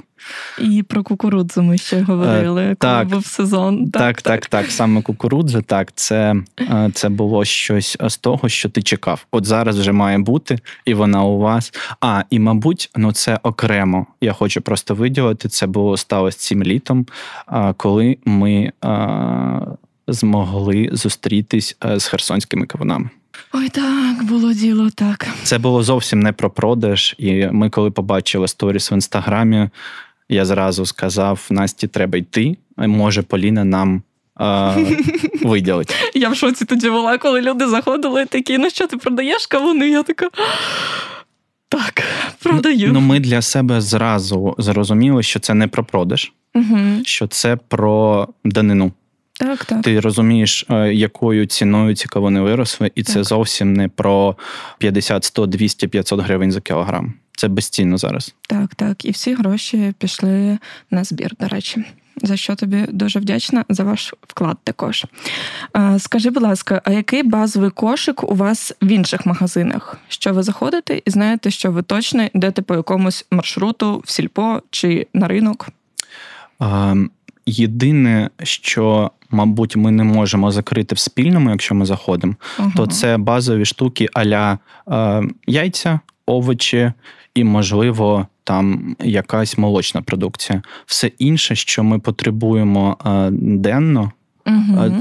І про кукурудзу ми ще говорили, коли був сезон. Так, саме кукурудза, так, це було щось з того, що ти чекав. От зараз вже має бути, і вона у вас. А, і, мабуть, ну це окремо, я хочу просто виділити, це було сталося цим літом, коли ми змогли зустрітись з херсонськими кавунами. Ой, так, було діло, так. Це було зовсім не про продаж, і ми коли побачили сторіс в Інстаграмі, я зразу сказав, Насті, треба йти, може Поліна нам виділить. Я в шоці тоді була, коли люди заходили такі, ну що, ти продаєш кавуни? Я така, так, продаю. Ну, ми для себе зразу зрозуміли, що це не про продаж, що це про данину. Так. Ти розумієш, якою ціною цікаво вони виросли, і це зовсім не про 50, 100, 200, 500 гривень за кілограм. Це безцінно зараз. Так. І всі гроші пішли на збір, до речі. За що тобі дуже вдячна, за ваш вклад також. Скажи, будь ласка, а який базовий кошик у вас в інших магазинах? Що ви заходите і знаєте, що ви точно йдете по якомусь маршруту в Сільпо чи на ринок? Єдине, що... мабуть, ми не можемо закрити в Спільному, якщо ми заходимо, то це базові штуки а-ля яйця, овочі і, можливо, там якась молочна продукція. Все інше, що ми потребуємо денно,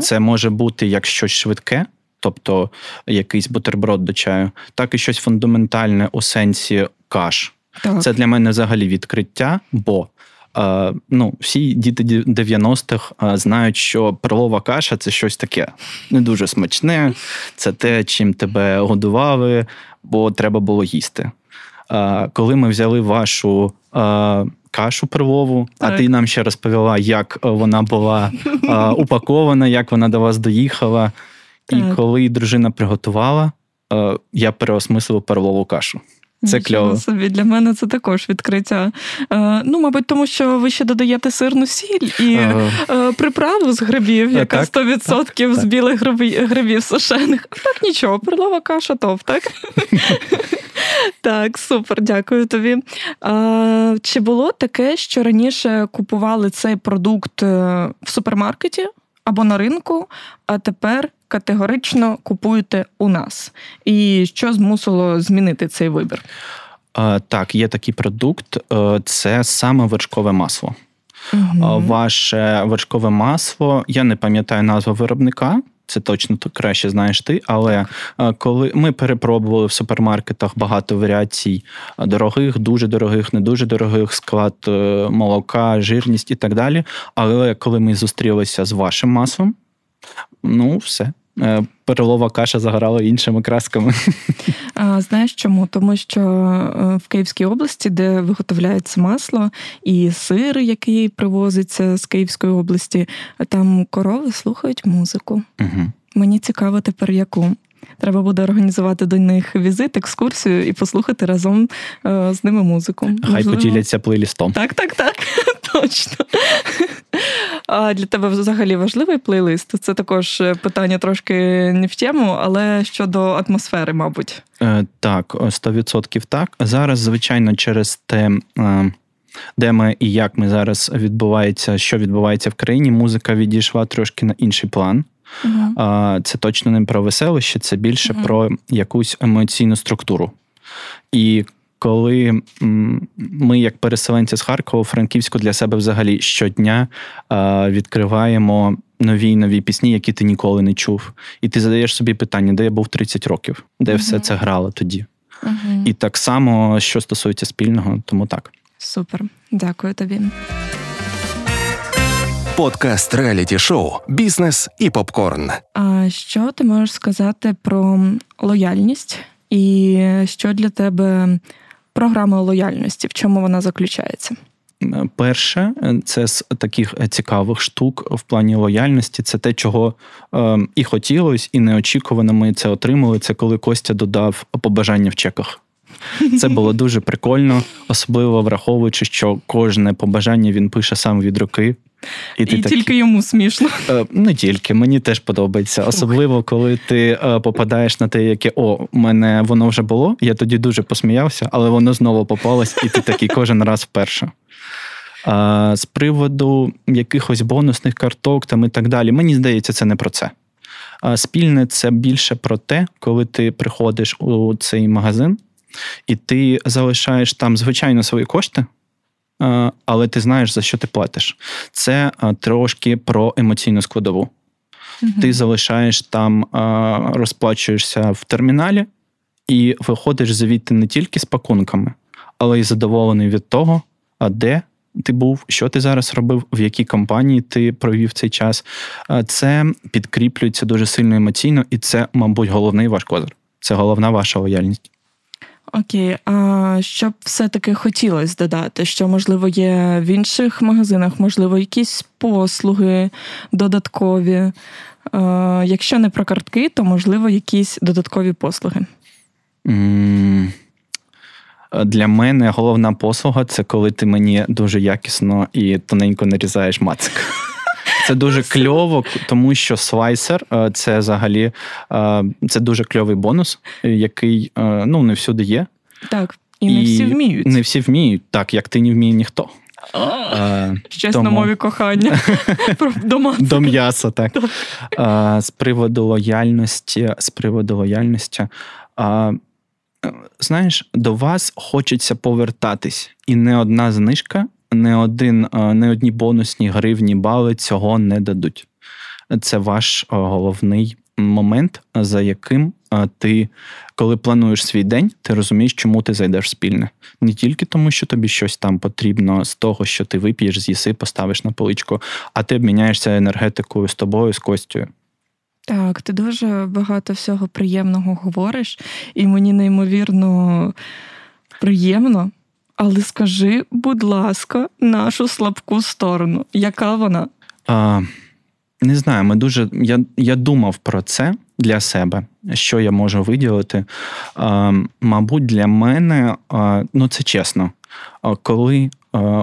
це може бути як щось швидке, тобто якийсь бутерброд до чаю, так і щось фундаментальне у сенсі каш. Так. Це для мене взагалі відкриття, бо... ну, всі діти 90-х знають, що перлова каша – це щось таке не дуже смачне, це те, чим тебе годували, бо треба було їсти. Коли ми взяли вашу кашу перлову, а ти нам ще розповіла, як вона була упакована, як вона до вас доїхала, і коли дружина приготувала, я переосмислив перлову кашу. Це кльово. Собі. Для мене це також відкриття. Ну, мабуть, тому що ви ще додаєте сирну сіль і приправу з грибів, яка 100% з білих грибів сушених. А так нічого, перлова каша топ, так? Так, супер, дякую тобі. Чи було таке, що раніше купували цей продукт в супермаркеті або на ринку, а тепер категорично купуєте у нас? І що змусило змінити цей вибір? Так, є такий продукт. Це саме вершкове масло. Ваше вершкове масло, я не пам'ятаю назву виробника, це точно то краще знаєш ти, але коли ми перепробували в супермаркетах багато варіацій дорогих, дуже дорогих, не дуже дорогих, склад молока, жирність і так далі, але коли ми зустрілися з вашим маслом, ну все. Перлова каша загорала іншими красками. Знаєш чому? Тому що в Київській області, де виготовляється масло і сир, який привозиться з Київської області, там корови слухають музику. Угу. Мені цікаво тепер яку. Треба буде організувати до них візит, екскурсію і послухати разом з ними музику. Хай можливо поділяться плейлістом. Так, точно. А для тебе взагалі важливий плейлист? Це також питання трошки не в тему, але щодо атмосфери, мабуть. Так, 100% так. Зараз, звичайно, через те, де ми і як ми зараз відбувається, що відбувається в країні, музика відійшла трошки на інший план. Uh-huh. Це точно не про веселище, це більше uh-huh. про якусь емоційну структуру. І коли ми, як переселенці з Харкова, Франківську для себе взагалі щодня відкриваємо нові пісні, які ти ніколи не чув. І ти задаєш собі питання, де я був 30 років, де uh-huh. все це грало тоді. Uh-huh. І так само, що стосується спільного, тому так. Супер, дякую тобі. Подкаст реаліті-шоу «Бізнес і попкорн». А що ти можеш сказати про лояльність? І що для тебе програма лояльності? В чому вона заключається? Перше, це з таких цікавих штук в плані лояльності. Це те, чого і хотілося, і неочікувано ми це отримали. Це коли Костя додав побажання в чеках. Це було дуже прикольно, особливо враховуючи, що кожне побажання він пише сам від руки. І тільки такі... йому смішно. Не тільки, мені теж подобається. Особливо, коли ти попадаєш на те, яке, у мене воно вже було, я тоді дуже посміявся, але воно знову попалось, і ти такий кожен раз вперше. З приводу якихось бонусних карток там і так далі, мені здається, це не про це. Спільне – це більше про те, коли ти приходиш у цей магазин, і ти залишаєш там, звичайно, свої кошти, але ти знаєш, за що ти платиш. Це трошки про емоційну складову. Угу. Ти залишаєш там, розплачуєшся в терміналі і виходиш звідти не тільки з пакунками, але й задоволений від того, де ти був, що ти зараз робив, в якій компанії ти провів цей час. Це підкріплюється дуже сильно емоційно, і це, мабуть, головний ваш козир. Це головна ваша лояльність. Окей, а що б все-таки хотілося додати? Що, можливо, є в інших магазинах, можливо, якісь послуги додаткові? Якщо не про картки, то, можливо, якісь додаткові послуги? Для мене головна послуга – це коли ти мені дуже якісно і тоненько нарізаєш мацик. Це дуже кльово, тому що слайсер – це взагалі це дуже кльовий бонус, який не всюди є. Так, і не всі вміють. Не всі вміють, так, як ти не вміє ніхто. Щось на мові кохання. До м'яса, так. З приводу лояльності, знаєш, до вас хочеться повертатись. І не одна знижка, не одні бонусні гривні, бали цього не дадуть. Це ваш головний момент, за яким ти, коли плануєш свій день, ти розумієш, чому ти зайдеш в спільне. Не тільки тому, що тобі щось там потрібно з того, що ти вип'єш, з'їси, поставиш на поличку, а ти обміняєшся енергетикою з тобою, з Костею. Так, ти дуже багато всього приємного говориш, і мені неймовірно приємно. Але скажи, будь ласка, нашу слабку сторону. Яка вона? Не знаю, я думав про це для себе, що я можу виділити. Мабуть, для мене, це чесно, коли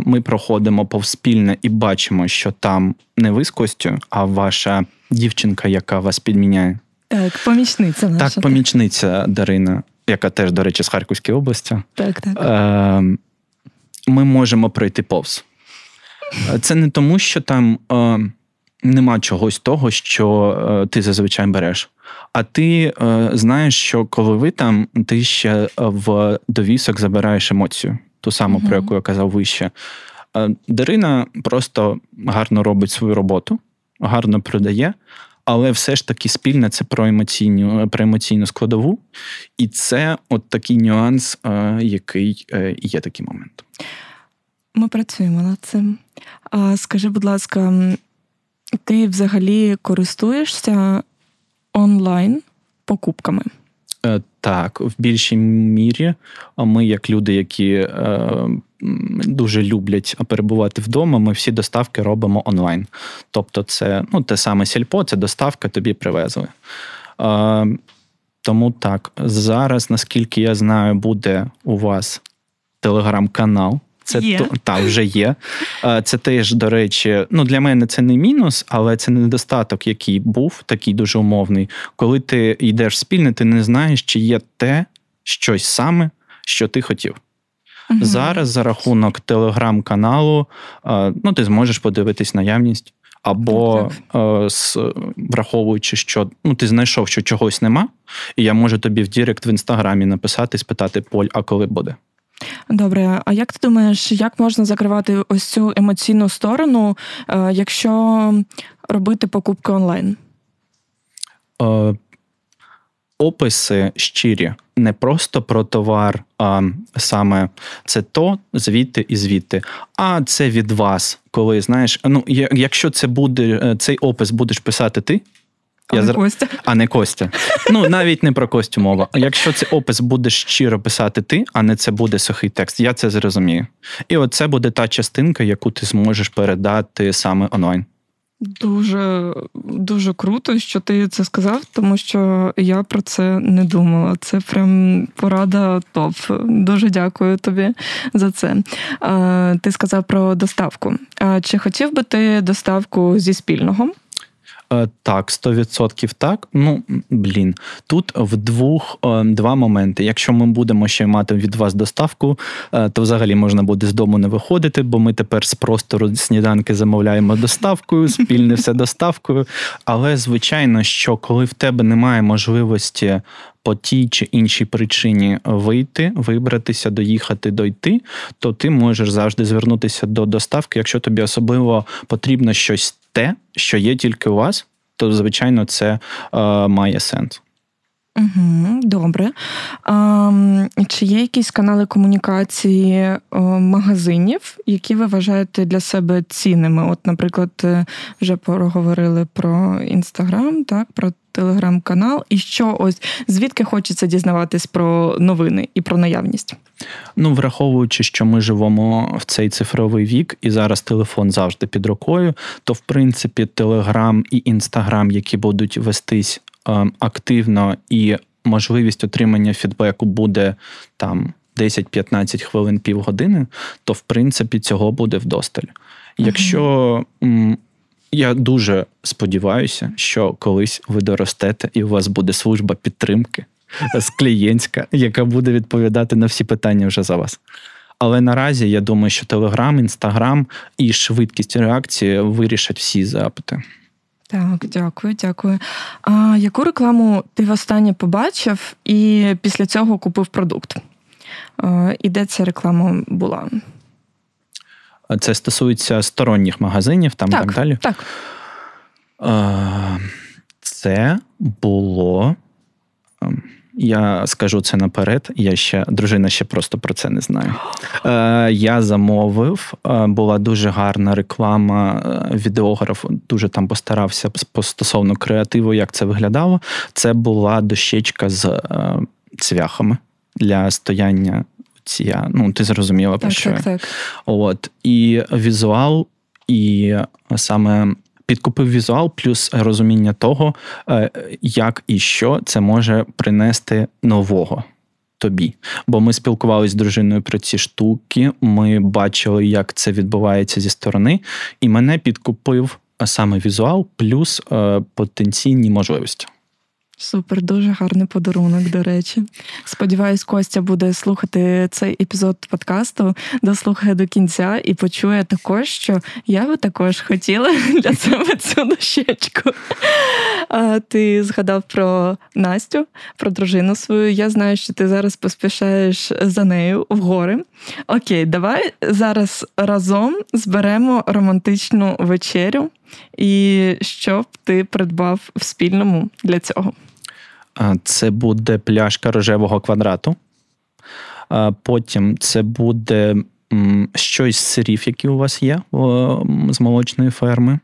ми проходимо повспільне і бачимо, що там не ви з Костю, а ваша дівчинка, яка вас підміняє. Так, помічниця наша. Так, помічниця Дарина, яка теж, до речі, з Харківської області. Так. Ми можемо пройти повз. Це не тому, що там нема чогось того, що ти зазвичай береш. А ти знаєш, що коли ви там, ти ще в довісок забираєш емоцію. Ту саму, про яку я казав вище. Дарина просто гарно робить свою роботу, гарно продає, Але все ж таки Спільне – це про емоційну складову. І це от такий нюанс, який є такий момент. Ми працюємо над цим. Скажи, будь ласка, ти взагалі користуєшся онлайн покупками? Так, в більшій мірі ми, як люди, які дуже люблять перебувати вдома, ми всі доставки робимо онлайн. Тобто це те саме Сільпо, це доставка, тобі привезли. Тому так, зараз, наскільки я знаю, буде у вас телеграм-канал. Це вже є. Це теж, до речі, для мене це не мінус, але це недостаток, який був, такий дуже умовний. Коли ти йдеш в Спільне, ти не знаєш, чи є те, щось саме, що ти хотів. Угу. Зараз за рахунок телеграм-каналу ти зможеш подивитись наявність, або враховуючи, що ти знайшов, що чогось нема, і я можу тобі в дірект в інстаграмі написати, спитати, Поль, а коли буде? Добре, а як ти думаєш, як можна закривати ось цю емоційну сторону, якщо робити покупки онлайн? Описи щирі. Не просто про товар, а саме це то, звідти і звідти. А це від вас, коли, знаєш, якщо це буде, цей опис будеш писати ти, А не Костя. Навіть не про Костю мова. Якщо цей опис будеш щиро писати ти, а не це буде сухий текст, я це зрозумію. І це буде та частинка, яку ти зможеш передати саме онлайн. Дуже, дуже круто, що ти це сказав, тому що я про це не думала. Це прям порада топ. Дуже дякую тобі за це. Ти сказав про доставку. Чи хотів би ти доставку зі Спільного? Так, 100% так. Тут два моменти. Якщо ми будемо ще мати від вас доставку, то взагалі можна буде з дому не виходити, бо ми тепер з простору сніданки замовляємо доставкою, Спільне все доставкою. Але, звичайно, що коли в тебе немає можливості по тій чи іншій причині вийти, вибратися, доїхати, дойти, то ти можеш завжди звернутися до доставки. Якщо тобі особливо потрібно щось те, що є тільки у вас, то, звичайно, це має сенс. Угу, добре. Чи є якісь канали комунікації магазинів, які ви вважаєте для себе цінними? От, наприклад, вже проговорили про Інстаграм, так, про телеграм-канал. І що ось, звідки хочеться дізнаватись про новини і про наявність? Враховуючи, що ми живемо в цей цифровий вік, і зараз телефон завжди під рукою, то, в принципі, телеграм і інстаграм, які будуть вестись активно, і можливість отримання фідбеку буде там 10-15 хвилин, півгодини, то, в принципі, цього буде вдосталь. Якщо... Я дуже сподіваюся, що колись ви доростете, і у вас буде служба підтримки з клієнтська, яка буде відповідати на всі питання вже за вас. Але наразі, я думаю, що Телеграм, Інстаграм і швидкість реакції вирішать всі запити. Так, дякую. А яку рекламу ти востаннє побачив і після цього купив продукт? І де ця реклама була? Це стосується сторонніх магазинів, там так, і так далі. Так. Це було... Я скажу це наперед, дружина ще просто про це не знає. Я замовив, була дуже гарна реклама, відеограф дуже там постарався стосовно креативу, як це виглядало. Це була дощечка з цвяхами для стояння. Ти зрозуміла, про що я. Так. От. І візуал, і саме підкупив візуал, плюс розуміння того, як і що це може принести нового тобі. Бо ми спілкувалися з дружиною про ці штуки, ми бачили, як це відбувається зі сторони, і мене підкупив саме візуал, плюс потенційні можливості. Супер, дуже гарний подарунок, до речі. Сподіваюсь, Костя буде слухати цей епізод подкасту, дослухає до кінця і почує також, що я би також хотіла для себе цю дощечку. А ти згадав про Настю, про дружину свою. Я знаю, що ти зараз поспішаєш за нею в гори. Окей, давай зараз разом зберемо романтичну вечерю. І що б ти придбав в спільному для цього? Це буде пляшка рожевого квадрату. Потім це буде щось з сирів, які у вас є з молочної ферми.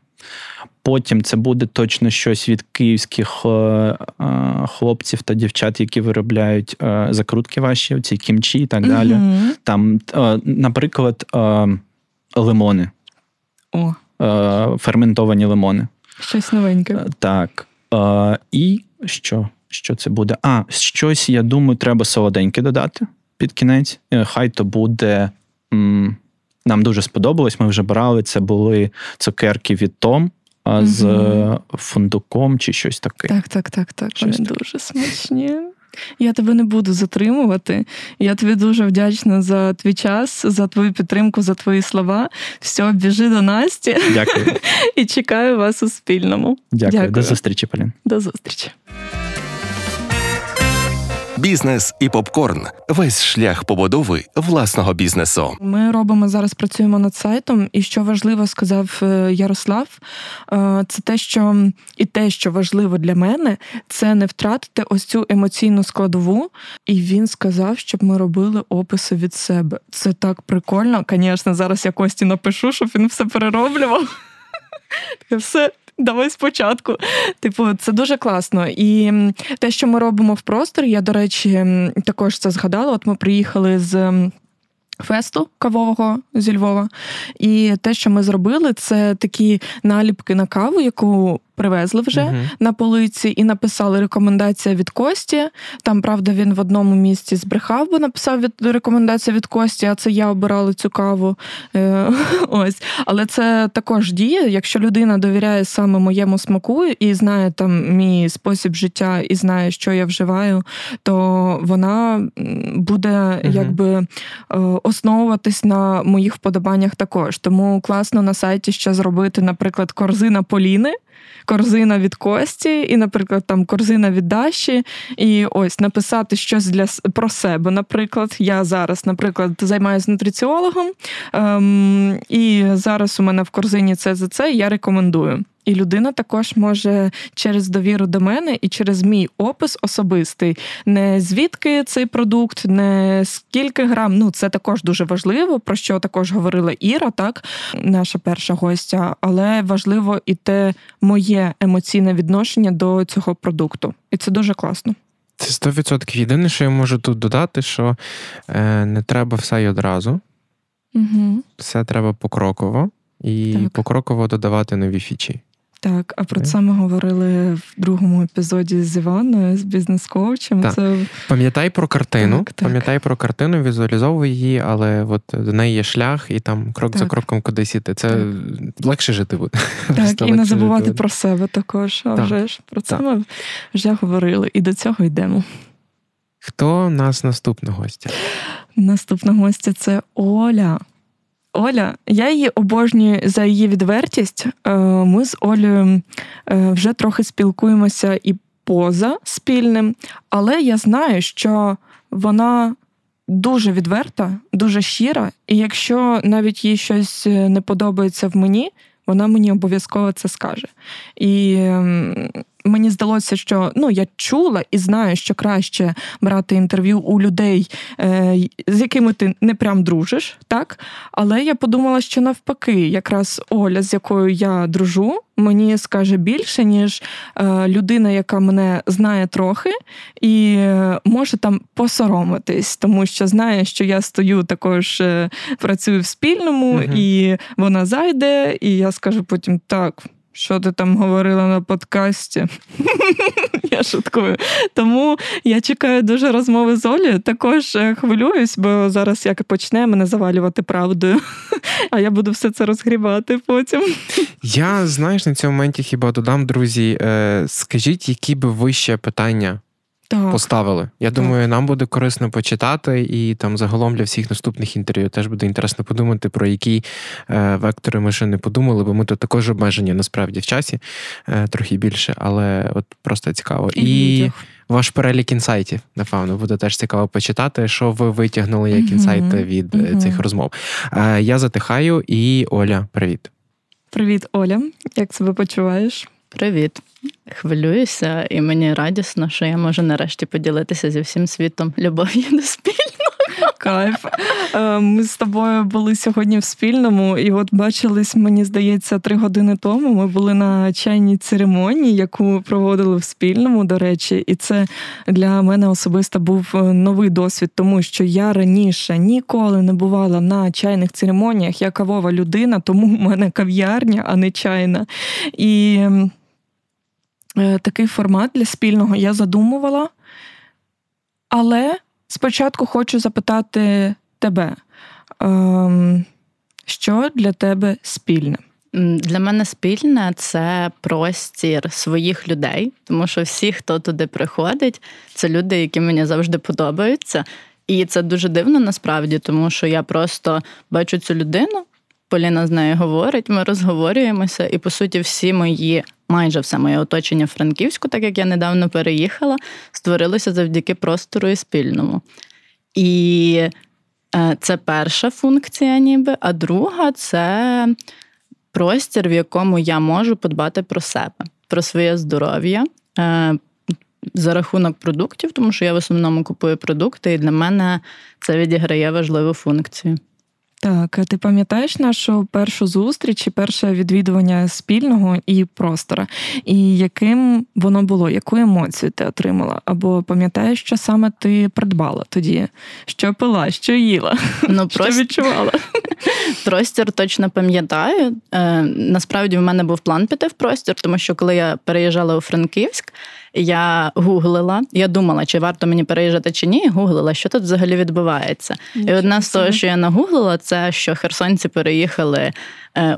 Потім це буде точно щось від київських хлопців та дівчат, які виробляють закрутки ваші, ці кімчі і так далі. Mm-hmm. Там, наприклад, лимони. О. Ферментовані лимони. Щось новеньке. Так. І що? Що це буде? А, щось, я думаю, треба солоденьке додати під кінець. Хай то буде... Нам дуже сподобалось, ми вже брали. Це були цукерки від Том з фундуком чи щось таке. Так. Щось вони таке. Дуже смачні. Я тебе не буду затримувати. Я тобі дуже вдячна за твій час, за твою підтримку, за твої слова. Все, біжи до Насті. Дякую. І чекаю вас у спільному. Дякую. До зустрічі, Полін. До зустрічі. Бізнес і попкорн. Весь шлях побудови власного бізнесу. Ми робимо зараз, працюємо над сайтом. І що важливо, сказав Ярослав, це те, що і те, що важливо для мене, це не втратити ось цю емоційну складову. І він сказав, щоб ми робили описи від себе. Це так прикольно. Звісно, зараз я Кості напишу, щоб він все перероблював. Все. Давай спочатку. Це дуже класно. І те, що ми робимо в просторі, я, до речі, також це згадала. От ми приїхали з фесту кавового зі Львова. І те, що ми зробили, це такі наліпки на каву, яку привезли вже на полиці і написали рекомендація від Кості. Там, правда, він в одному місці збрехав, бо написав рекомендація від Кості, а це я обирала цю каву. Ось. Але це також діє, якщо людина довіряє саме моєму смаку і знає там мій спосіб життя і знає, що я вживаю, то вона буде якби основуватись на моїх вподобаннях також. Тому класно на сайті ще зробити, наприклад, корзина Поліни, корзина від Кості і, наприклад, там корзина від Даші. І ось написати щось про себе, наприклад. Я зараз, наприклад, займаюся нутриціологом, і зараз у мене в корзині це за це, я рекомендую. І людина також може через довіру до мене і через мій опис особистий. Не звідки цей продукт, не скільки грам. Ну, це також дуже важливо, про що також говорила Іра, так, наша перша гостя. Але важливо і те моє емоційне відношення до цього продукту. І це дуже класно. Це 100%. Єдине, що я можу тут додати, що не треба все й одразу. Угу. Все треба покроково. І так. Покроково додавати нові фічі. Так, а про це ми говорили в другому епізоді з Іваною, з бізнес-коучем. Це... Пам'ятай про картину, візуалізовуй її, але от до неї є шлях, і там крок за кроком кудись іти. Це легше жити буде. Так, і не забувати про себе також. А вже ж про це ми вже говорили. І до цього йдемо. Хто у нас наступна гостя? Наступна гостя – це Оля. Оля, я її обожнюю за її відвертість. Ми з Олею вже трохи спілкуємося і поза спільним, але я знаю, що вона дуже відверта, дуже щира, і якщо навіть їй щось не подобається в мені, вона мені обов'язково це скаже. І мені здалося, що я чула і знаю, що краще брати інтерв'ю у людей, з якими ти не прям дружиш, так? Але я подумала, що навпаки, якраз Оля, з якою я дружу, мені скаже більше, ніж людина, яка мене знає трохи і може там посоромитись, тому що знає, що я стою також, працюю в спільному, і вона зайде, і я скажу потім, так, Що ти там говорила на подкасті? Я шуткую. Тому я чекаю дуже розмови з Олею. Також хвилююсь, бо зараз як почне мене завалювати правдою. А я буду все це розгрібати потім. Я, знаєш, на цьому моменті хіба додам, друзі, скажіть, які би ви ще питання поставили. Я думаю, нам буде корисно почитати, і там загалом для всіх наступних інтерв'ю теж буде інтересно подумати, про які вектори ми ще не подумали, бо ми тут також обмежені насправді в часі, трохи більше, але от просто цікаво. І ваш перелік інсайтів, напевно, буде теж цікаво почитати, що ви витягнули як інсайти від цих розмов. Я затихаю, і Оля, привіт. Привіт, Оля. Як себе почуваєш? Привіт. Хвилююся, і мені радісно, що я можу нарешті поділитися зі всім світом любов'ю до спільного. Кайф. Ми з тобою були сьогодні в Спільному, і от бачились, мені здається, 3 години тому. Ми були на чайній церемонії, яку проводили в Спільному, до речі. І це для мене особисто був новий досвід, тому що я раніше ніколи не бувала на чайних церемоніях. Я кавова людина, тому в мене кав'ярня, а не чайна. І... такий формат для спільного я задумувала, але спочатку хочу запитати тебе, що для тебе спільне? Для мене спільне – це простір своїх людей, тому що всі, хто туди приходить, це люди, які мені завжди подобаються. І це дуже дивно насправді, тому що я просто бачу цю людину, Поліна з нею говорить, ми розговорюємося, і, по суті, всі мої, майже все моє оточення в Франківську, так як я недавно переїхала, створилося завдяки простору і спільному. І це перша функція ніби, а друга – це простір, в якому я можу подбати про себе, про своє здоров'я, за рахунок продуктів, тому що я в основному купую продукти, і для мене це відіграє важливу функцію. Так, а ти пам'ятаєш нашу першу зустріч і перше відвідування спільного і простора? І яким воно було? Яку емоцію ти отримала? Або пам'ятаєш, що саме ти придбала тоді? Що пила, що їла, що відчувала? Простір точно пам'ятаю. Насправді в мене був план піти в простір, тому що коли я переїжджала у Франківськ, я гуглила, я думала, чи варто мені переїжджати чи ні, гуглила, що тут взагалі відбувається. І одна з того, що я нагуглила, це, що херсонці переїхали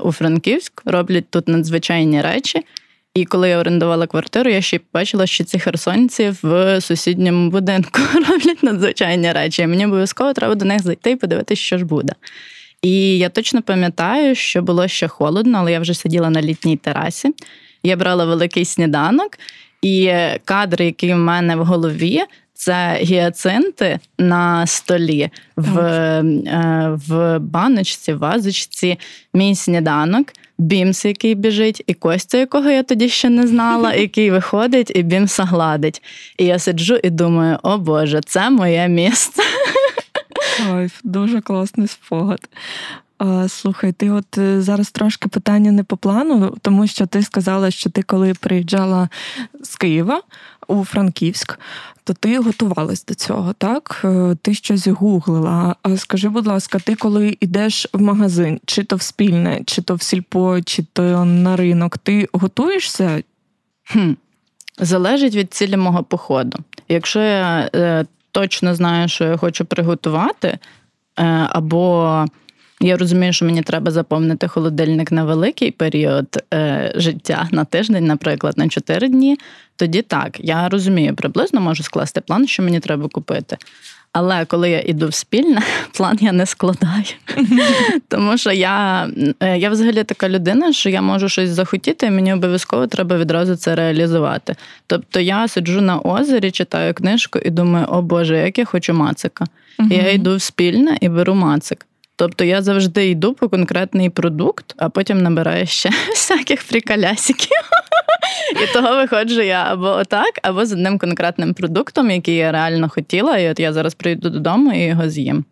у Франківськ, роблять тут надзвичайні речі. І коли я орендувала квартиру, я ще бачила, що ці херсонці в сусідньому будинку роблять надзвичайні речі. І мені обов'язково треба до них зайти і подивитися, що ж буде. І я точно пам'ятаю, що було ще холодно, але я вже сиділа на літній терасі. Я брала великий сніданок, і кадр, який в мене в голові, це гіацинти на столі в баночці, в вазочці, мій сніданок, Бімс, який біжить, і Костя, якого я тоді ще не знала, який виходить і Бімса гладить. І я сиджу і думаю, о Боже, це моє місце. Ой, дуже класний спогад. Слухай, ти от зараз трошки питання не по плану, тому що ти сказала, що ти коли приїжджала з Києва у Франківськ, то ти готувалась до цього, так? Ти щось гуглила. А скажи, будь ласка, ти коли йдеш в магазин, чи то в Спільне, чи то в Сільпо, чи то на ринок, ти готуєшся? Залежить від цілі мого походу. Якщо я точно знаю, що я хочу приготувати, або... Я розумію, що мені треба заповнити холодильник на великий період життя, на тиждень, наприклад, на 4 дні. Тоді так, я розумію, приблизно можу скласти план, що мені треба купити. Але коли я йду в Спільне, план я не складаю. Тому що я взагалі така людина, що я можу щось захотіти, і мені обов'язково треба відразу це реалізувати. Тобто я сиджу на озері, читаю книжку і думаю, о Боже, як я хочу мацика. Я йду в Спільне і беру мацик. Тобто я завжди йду по конкретний продукт, а потім набираю ще всяких приколясиків. І того виходжу я або отак, або з одним конкретним продуктом, який я реально хотіла, і от я зараз прийду додому і його з'їм.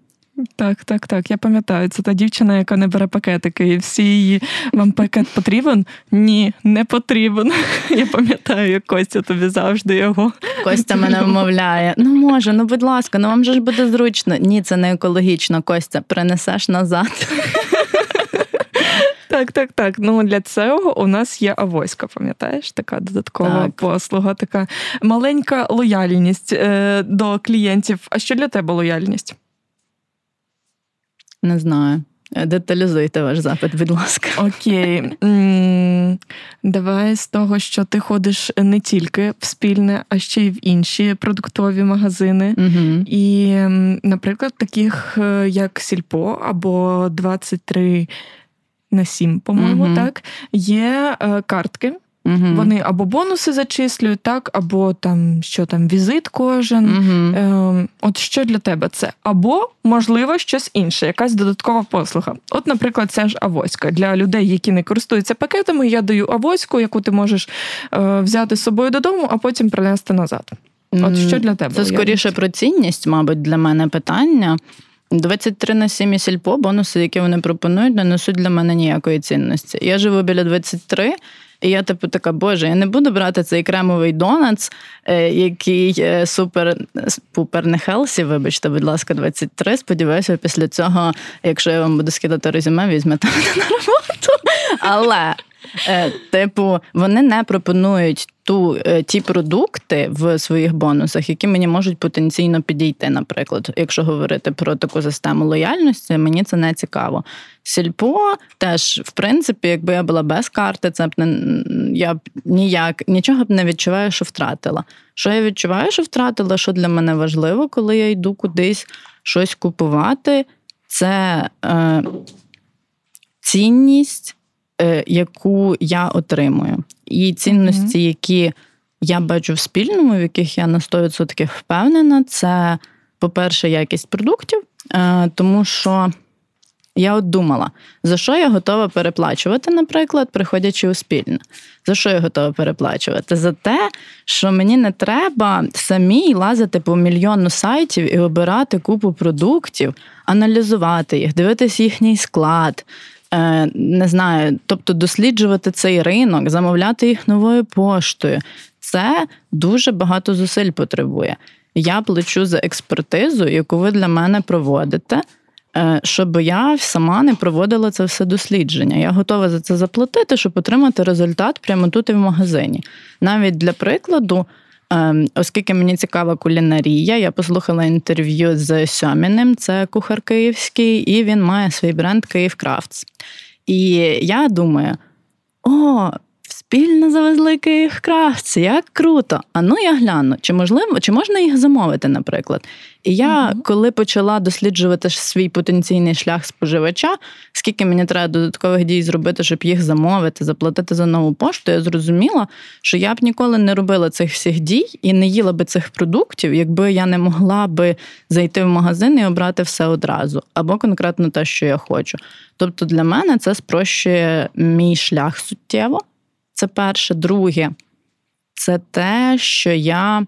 Так, я пам'ятаю, це та дівчина, яка не бере пакетики, і всі її, вам пакет потрібен? Ні, не потрібен. Я пам'ятаю, як Костя тобі завжди його. Костя мене вмовляє, будь ласка, вам же ж буде зручно. Ні, це не екологічно, Костя, принесеш назад. Так. Ну, для цього у нас є авоська, пам'ятаєш? Така додаткова послуга, така маленька лояльність до клієнтів. А що для тебе лояльність? Не знаю. Деталізуйте ваш запит, будь ласка. Окей. Давай з того, що ти ходиш не тільки в Спільне, а ще й в інші продуктові магазини. Угу. І, наприклад, таких як Сільпо або 23 на 7, по-моєму, так, є картки. Вони або бонуси зачислюють, так, або там, що там, візит кожен. От що для тебе це? Або, можливо, щось інше, якась додаткова послуга. От, наприклад, ця ж авоська. Для людей, які не користуються пакетами, я даю авоську, яку ти можеш взяти з собою додому, а потім принести назад. От що для тебе? Це скоріше про цінність, мабуть, для мене питання. 23 на 7 і Сільпо, бонуси, які вони пропонують, не несуть для мене ніякої цінності. Я живу біля 23, і я типу така, боже, я не буду брати цей кремовий донатс, який супер-пупер не хелсі, вибачте, будь ласка, 23. Сподіваюся, після цього, якщо я вам буду скидати резюме, візьмете мене на роботу. Але, типу, вони не пропонують ті продукти в своїх бонусах, які мені можуть потенційно підійти, наприклад. Якщо говорити про таку систему лояльності, мені це не цікаво. Сільпо теж, в принципі, якби я була без карти, це б нічого б не відчуваю, що втратила. Що я відчуваю, що втратила, що для мене важливо, коли я йду кудись щось купувати, це цінність, яку я отримую. І цінності, які я бачу в Спільному, в яких я на 100% впевнена, це, по-перше, якість продуктів, тому що я от думала, за що я готова переплачувати, наприклад, приходячи у Спільне. За що я готова переплачувати? За те, що мені не треба самій лазити по мільйону сайтів і обирати купу продуктів, аналізувати їх, дивитись їхній склад, не знаю, тобто досліджувати цей ринок, замовляти їх новою поштою. Це дуже багато зусиль потребує. Я плачу за експертизу, яку ви для мене проводите, щоб я сама не проводила це все дослідження. Я готова за це заплатити, щоб отримати результат прямо тут і в магазині. Навіть для прикладу, оскільки мені цікава кулінарія, я послухала інтерв'ю з Сьоміним, це кухар київський, і він має свій бренд Kyiv Crafts. І я думаю, Спільно завезли Kyiv Crafts, як круто! А ну я гляну, чи можна їх замовити, наприклад. І я, коли почала досліджувати свій потенційний шлях споживача, скільки мені треба додаткових дій зробити, щоб їх замовити, заплатити за нову пошту, я зрозуміла, що я б ніколи не робила цих всіх дій і не їла би цих продуктів, якби я не могла би зайти в магазин і обрати все одразу, або конкретно те, що я хочу. Тобто для мене це спрощує мій шлях суттєво. Це перше. Друге, це те, що я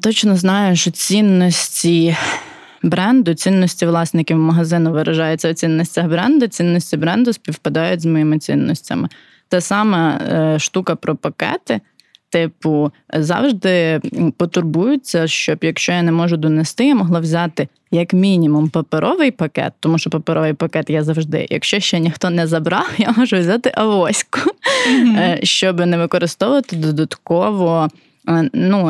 точно знаю, що цінності бренду, цінності власників магазину виражаються у цінностях бренду, цінності бренду співпадають з моїми цінностями. Та сама штука про пакети, типу, завжди потурбуються, щоб якщо я не можу донести, я могла взяти як мінімум паперовий пакет, тому що паперовий пакет я завжди, якщо ще ніхто не забрав, я можу взяти авоську, щоб не використовувати додатково,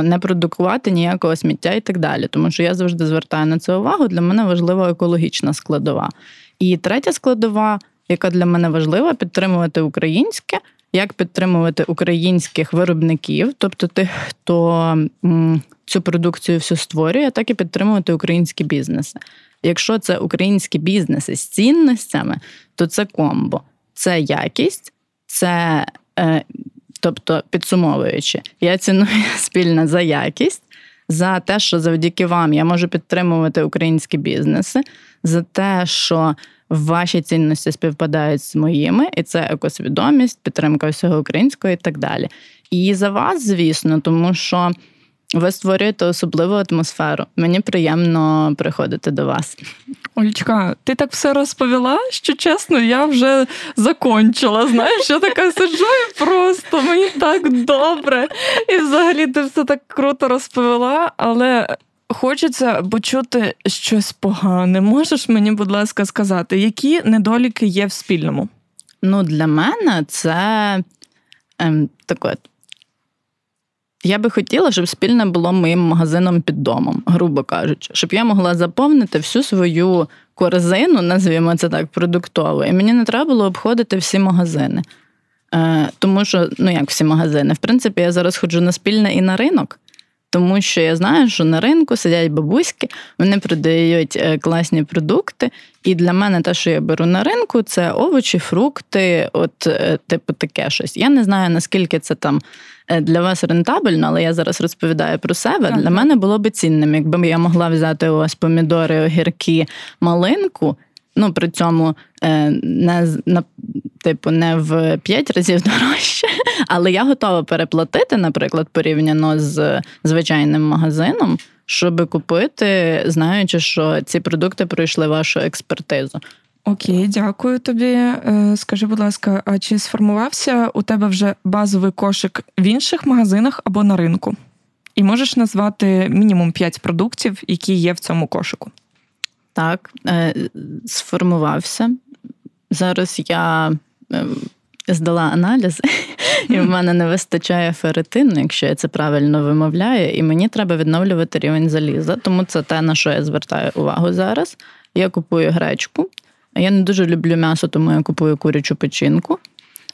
не продукувати ніякого сміття і так далі, тому що я завжди звертаю на це увагу, для мене важлива екологічна складова. І третя складова, яка для мене важлива, підтримувати українське, як підтримувати українських виробників, тобто тих, хто цю продукцію всю створює, так і підтримувати українські бізнеси. Якщо це українські бізнеси з цінностями, то це комбо. Це якість, це, тобто підсумовуючи, я ціную Спільне за якість, за те, що завдяки вам я можу підтримувати українські бізнеси, за те, що ваші цінності співпадають з моїми, і це екосвідомість, підтримка всього українського і так далі. І за вас, звісно, тому що ви створюєте особливу атмосферу. Мені приємно приходити до вас. Олечка, ти так все розповіла, що, чесно, я вже закончила, знаєш, я така сиджу і просто, мені так добре. І взагалі ти все так круто розповіла, але хочеться почути щось погане. Можеш мені, будь ласка, сказати, які недоліки є в Спільному? Ну, для мене це так от. Я би хотіла, щоб Спільне було моїм магазином під домом, грубо кажучи. Щоб я могла заповнити всю свою корзину, назвімо це так, продуктову. І мені не треба було обходити всі магазини. Тому що, ну як всі магазини? В принципі, я зараз ходжу на Спільне і на ринок. Тому що я знаю, що на ринку сидять бабуськи, вони продають класні продукти. І для мене те, що я беру на ринку, це овочі, фрукти, от типу таке щось. Я не знаю, наскільки це там для вас рентабельно, але я зараз розповідаю про себе. Так. Для мене було б цінним, якби я могла взяти у вас помідори, огірки, малинку, ну при цьому не в 5 разів дорожче, але я готова переплатити, наприклад, порівняно з звичайним магазином, щоб купити, знаючи, що ці продукти пройшли вашу експертизу. Окей, дякую тобі. Скажи, будь ласка, а чи сформувався у тебе вже базовий кошик в інших магазинах або на ринку? І можеш назвати мінімум 5 продуктів, які є в цьому кошику? Так, сформувався. Зараз я здала аналіз, і в мене не вистачає ферритину, якщо я це правильно вимовляю, і мені треба відновлювати рівень заліза, тому це те, на що я звертаю увагу зараз. Я купую гречку, я не дуже люблю м'ясо, тому я купую курячу печінку,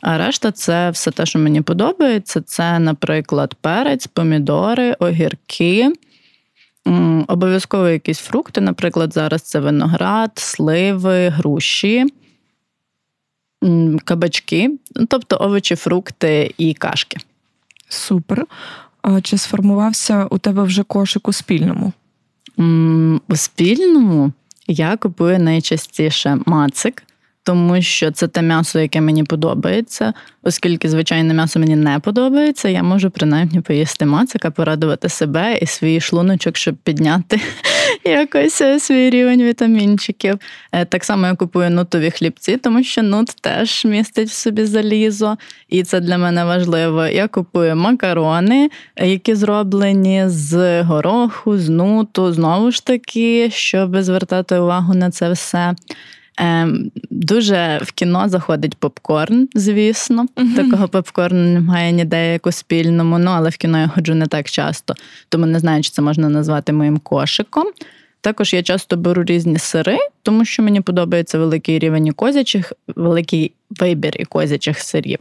а решта – це все те, що мені подобається. Це, наприклад, перець, помідори, огірки, обов'язково якісь фрукти, наприклад, зараз це виноград, сливи, груші, кабачки, тобто овочі, фрукти і кашки. Супер. А чи сформувався у тебе вже кошик у Спільному? У Спільному я купую найчастіше мацик, тому що це те м'ясо, яке мені подобається. Оскільки звичайне м'ясо мені не подобається, я можу принаймні поїсти мацика, порадувати себе і свій шлуночок, щоб підняти якось свій рівень вітамінчиків. Так само я купую нутові хлібці, тому що нут теж містить в собі залізо, і це для мене важливо. Я купую макарони, які зроблені з гороху, з нуту, знову ж таки, щоб звертати увагу на це все. Дуже в кіно заходить попкорн, звісно. Такого попкорну немає ніде, як у Спільному. Ну, але в кіно я ходжу не так часто, тому не знаю, чи це можна назвати моїм кошиком. Також я часто беру різні сири, тому що мені подобається великий рівень козячих, великий вибір і козячих сирів.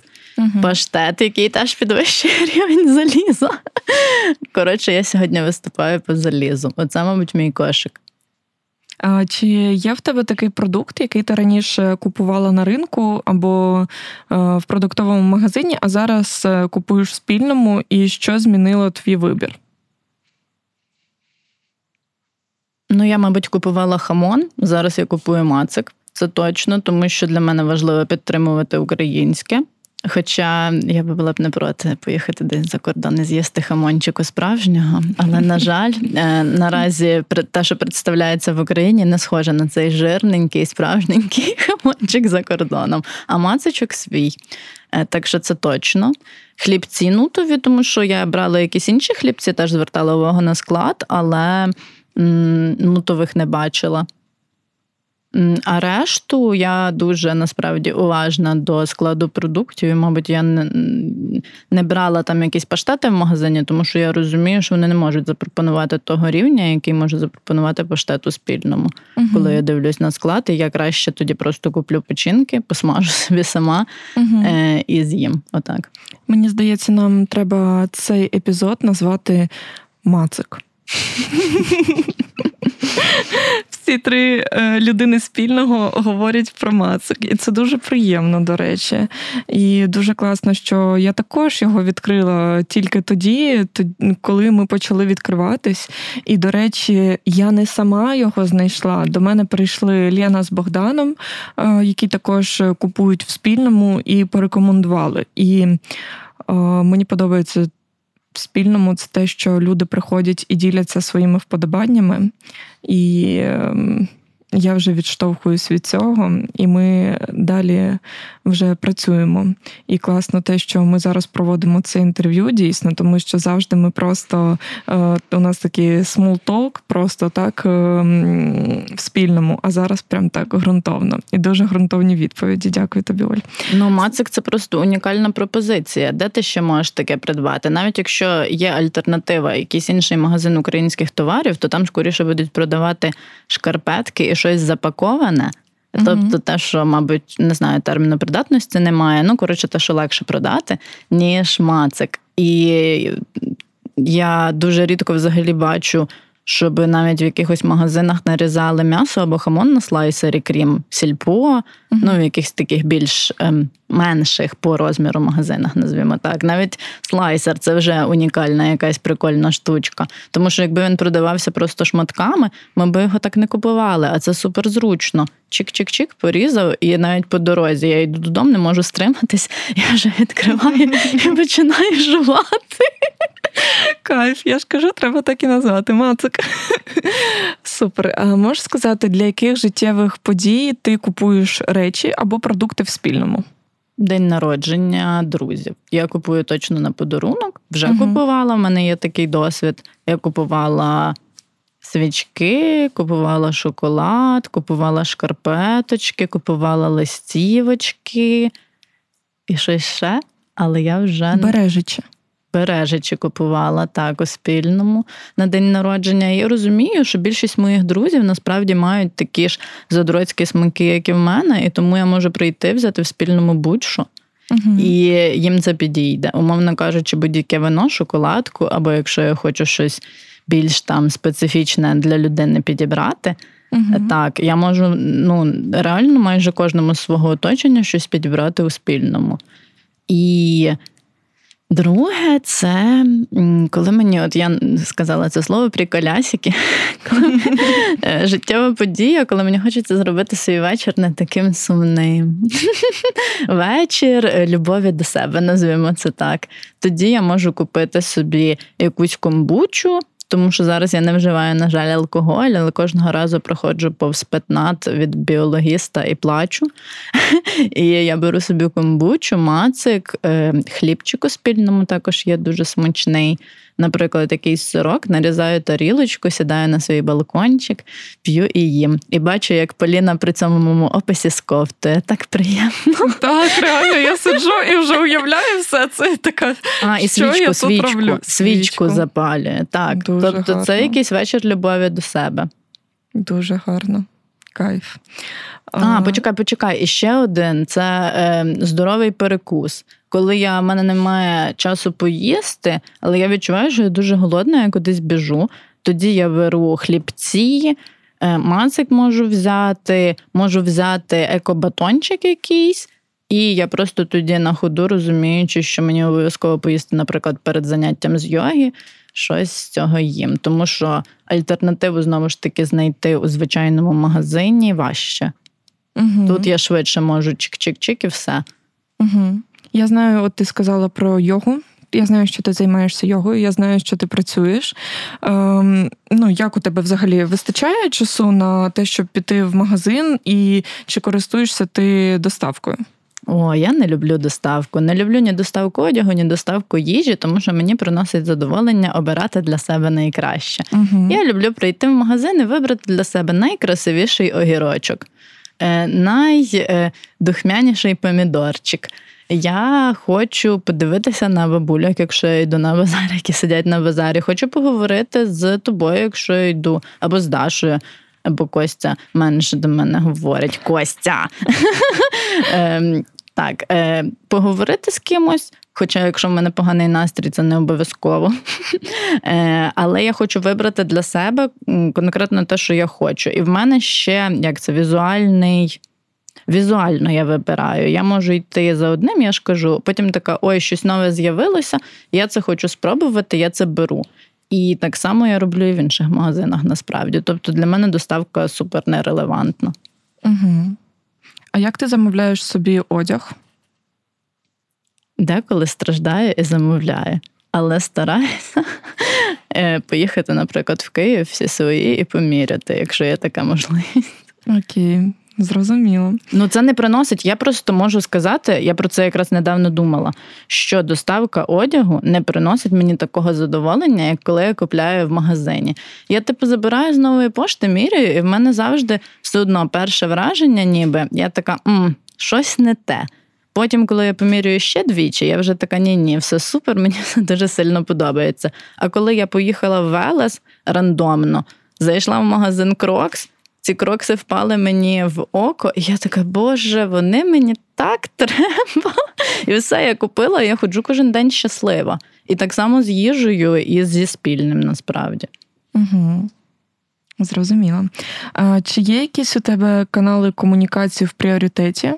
Паштет, який теж підвищує рівень заліза. Коротше, я сьогодні виступаю по залізу. Оце, мабуть, мій кошик. А чи є в тебе такий продукт, який ти раніше купувала на ринку або в продуктовому магазині, а зараз купуєш в Спільному, і що змінило твій вибір? Ну, я, мабуть, купувала хамон, зараз я купую мацик, це точно, тому що для мене важливо підтримувати українське. Хоча я би була б не проти поїхати десь за кордон і з'їсти хамончику справжнього. Але, на жаль, наразі те, що представляється в Україні, не схоже на цей жирненький, справжненький хамончик за кордоном. А мацичок свій. Так що це точно. Хлібці нутові, тому що я брала якісь інші хлібці, теж звертала увагу на склад, але нутових не бачила. А решту я дуже, насправді, уважна до складу продуктів. І, мабуть, я не брала там якісь паштети в магазині, тому що я розумію, що вони не можуть запропонувати того рівня, який може запропонувати паштет у Спільному. Угу. Коли я дивлюсь на склад, і я краще тоді просто куплю печінки, посмажу собі сама і з'їм. Отак. Мені здається, нам треба цей епізод назвати «Мацик». Всі 3 людини Спільного говорять про мацик, і це дуже приємно, до речі. І дуже класно, що я також його відкрила тільки тоді, коли ми почали відкриватись. І, до речі, я не сама його знайшла. До мене прийшли Лєна з Богданом, які також купують в Спільному, і порекомендували. І мені подобається в Спільному це те, що люди приходять і діляться своїми вподобаннями. І Я вже відштовхуюсь від цього, і ми далі вже працюємо. І класно те, що ми зараз проводимо це інтерв'ю, дійсно, тому що завжди ми просто, у нас такий small talk, просто так в спільному, а зараз прям так ґрунтовно. І дуже ґрунтовні відповіді. Дякую тобі, Оль. Ну, Мацик – це просто унікальна пропозиція. Де ти ще можеш таке придбати? Навіть якщо є альтернатива, якийсь інший магазин українських товарів, то там скоріше будуть продавати шкарпетки і щось запаковане, тобто те, що, мабуть, не знаю, терміну придатності немає, ну, коротше, те, що легше продати, ніж мацик. І я дуже рідко взагалі бачу, щоб навіть в якихось магазинах нарізали м'ясо або хамон на слайсері, крім Сільпо, ну, в якихось таких більш менших по розміру магазинах, назвімо так. Навіть слайсер – це вже унікальна якась прикольна штучка. Тому що якби він продавався просто шматками, ми би його так не купували, а це суперзручно. Чик-чик-чик, порізав, і навіть по дорозі я йду додому, не можу стриматись, я вже відкриваю і починаю жувати. Кайф, я ж кажу, треба так і назвати, мацик. Супер. А можеш сказати, для яких життєвих подій ти купуєш речі або продукти в спільному? День народження друзів. Я купую точно на подарунок. Вже купувала, в мене є такий досвід. Я купувала свічки, купувала шоколад, купувала шкарпеточки, купувала листівочки і щось ще, але я вже... Бережичі купувала, так, у спільному на день народження. І розумію, що більшість моїх друзів насправді мають такі ж задротські смаки, як і в мене, і тому я можу прийти, взяти в спільному будь-що. І їм це підійде. Умовно кажучи, будь-яке вино, шоколадку, або якщо я хочу щось більш там специфічне для людини підібрати. Так, я можу, ну, реально майже кожному з свого оточення щось підібрати у спільному. І... Друге, це коли мені, от я сказала це слово приколясики, життєва подія, коли мені хочеться зробити свій вечір не таким сумним. Вечір любові до себе, назвімо це так. Тоді я можу купити собі якусь комбучу, тому що зараз я не вживаю, на жаль, алкоголь, але кожного разу проходжу повз петнат від біологіста і плачу. І я беру собі комбучу, мацик, хлібчик у спільному також є дуже смачний. Наприклад, якийсь сирок, нарізаю тарілочку, сідаю на свій балкончик, п'ю і їм. І бачу, як Поліна при цьому моєму описі сковтує. Так приємно. Так, реально, я сиджу і вже уявляю все це. Така, і свічку запалює. Так, дуже тобто гарно. Це якийсь вечір любові до себе. Дуже гарно. Кайф. Почекай. І ще один. Це здоровий перекус. Коли в мене немає часу поїсти, але я відчуваю, що я дуже голодна, я кудись біжу. Тоді я беру хлібці, мацик можу взяти екобатончик якийсь, і я просто тоді на ходу, розуміючи, що мені обов'язково поїсти, наприклад, перед заняттям з йоги, щось з цього їм. Тому що альтернативу, знову ж таки, знайти у звичайному магазині важче. Тут я швидше можу чик-чик-чик і все. Я знаю, от ти сказала про йогу. Я знаю, що ти займаєшся йогою, я знаю, що ти працюєш. Як у тебе взагалі вистачає часу на те, щоб піти в магазин, і чи користуєшся ти доставкою? О, я не люблю доставку. Не люблю ні доставку одягу, ні доставку їжі, тому що мені приносить задоволення обирати для себе найкраще. Я люблю прийти в магазин і вибрати для себе найкрасивіший огірочок, найдухмяніший помідорчик. Я хочу подивитися на бабуляк, якщо я йду на базар, які сидять на базарі. Хочу поговорити з тобою, якщо я йду, або з Дашою, або Костя менше до мене говорить. Костя! Так, поговорити з кимось, хоча якщо в мене поганий настрій, це не обов'язково. Але я хочу вибрати для себе конкретно те, що я хочу. І в мене ще, візуально я вибираю. Я можу йти за одним, я ж кажу, потім така, ой, щось нове з'явилося, я це хочу спробувати, я це беру. І так само я роблю і в інших магазинах, насправді. Тобто для мене доставка супер нерелевантна. А як ти замовляєш собі одяг? Деколи страждаю і замовляю. Але стараюся поїхати, наприклад, в Київ всі свої і поміряти, якщо є така можливість. Окей. Зрозуміло. Ну, це не приносить. Я просто можу сказати, я про це якраз недавно думала, що доставка одягу не приносить мені такого задоволення, як коли я купляю в магазині. Я, забираю з нової пошти, міряю, і в мене завжди все одно перше враження ніби. Я така, щось не те. Потім, коли я помірюю ще двічі, я вже така, ні-ні, все супер, мені все дуже сильно подобається. А коли я поїхала в Велес рандомно, зайшла в магазин Crocs, ці крокси впали мені в око, і я така, боже, вони мені так треба. І все, я купила, я ходжу кожен день щаслива. І так само з їжею і зі спільним, насправді. Угу. Зрозуміло. А чи є якісь у тебе канали комунікації в пріоритеті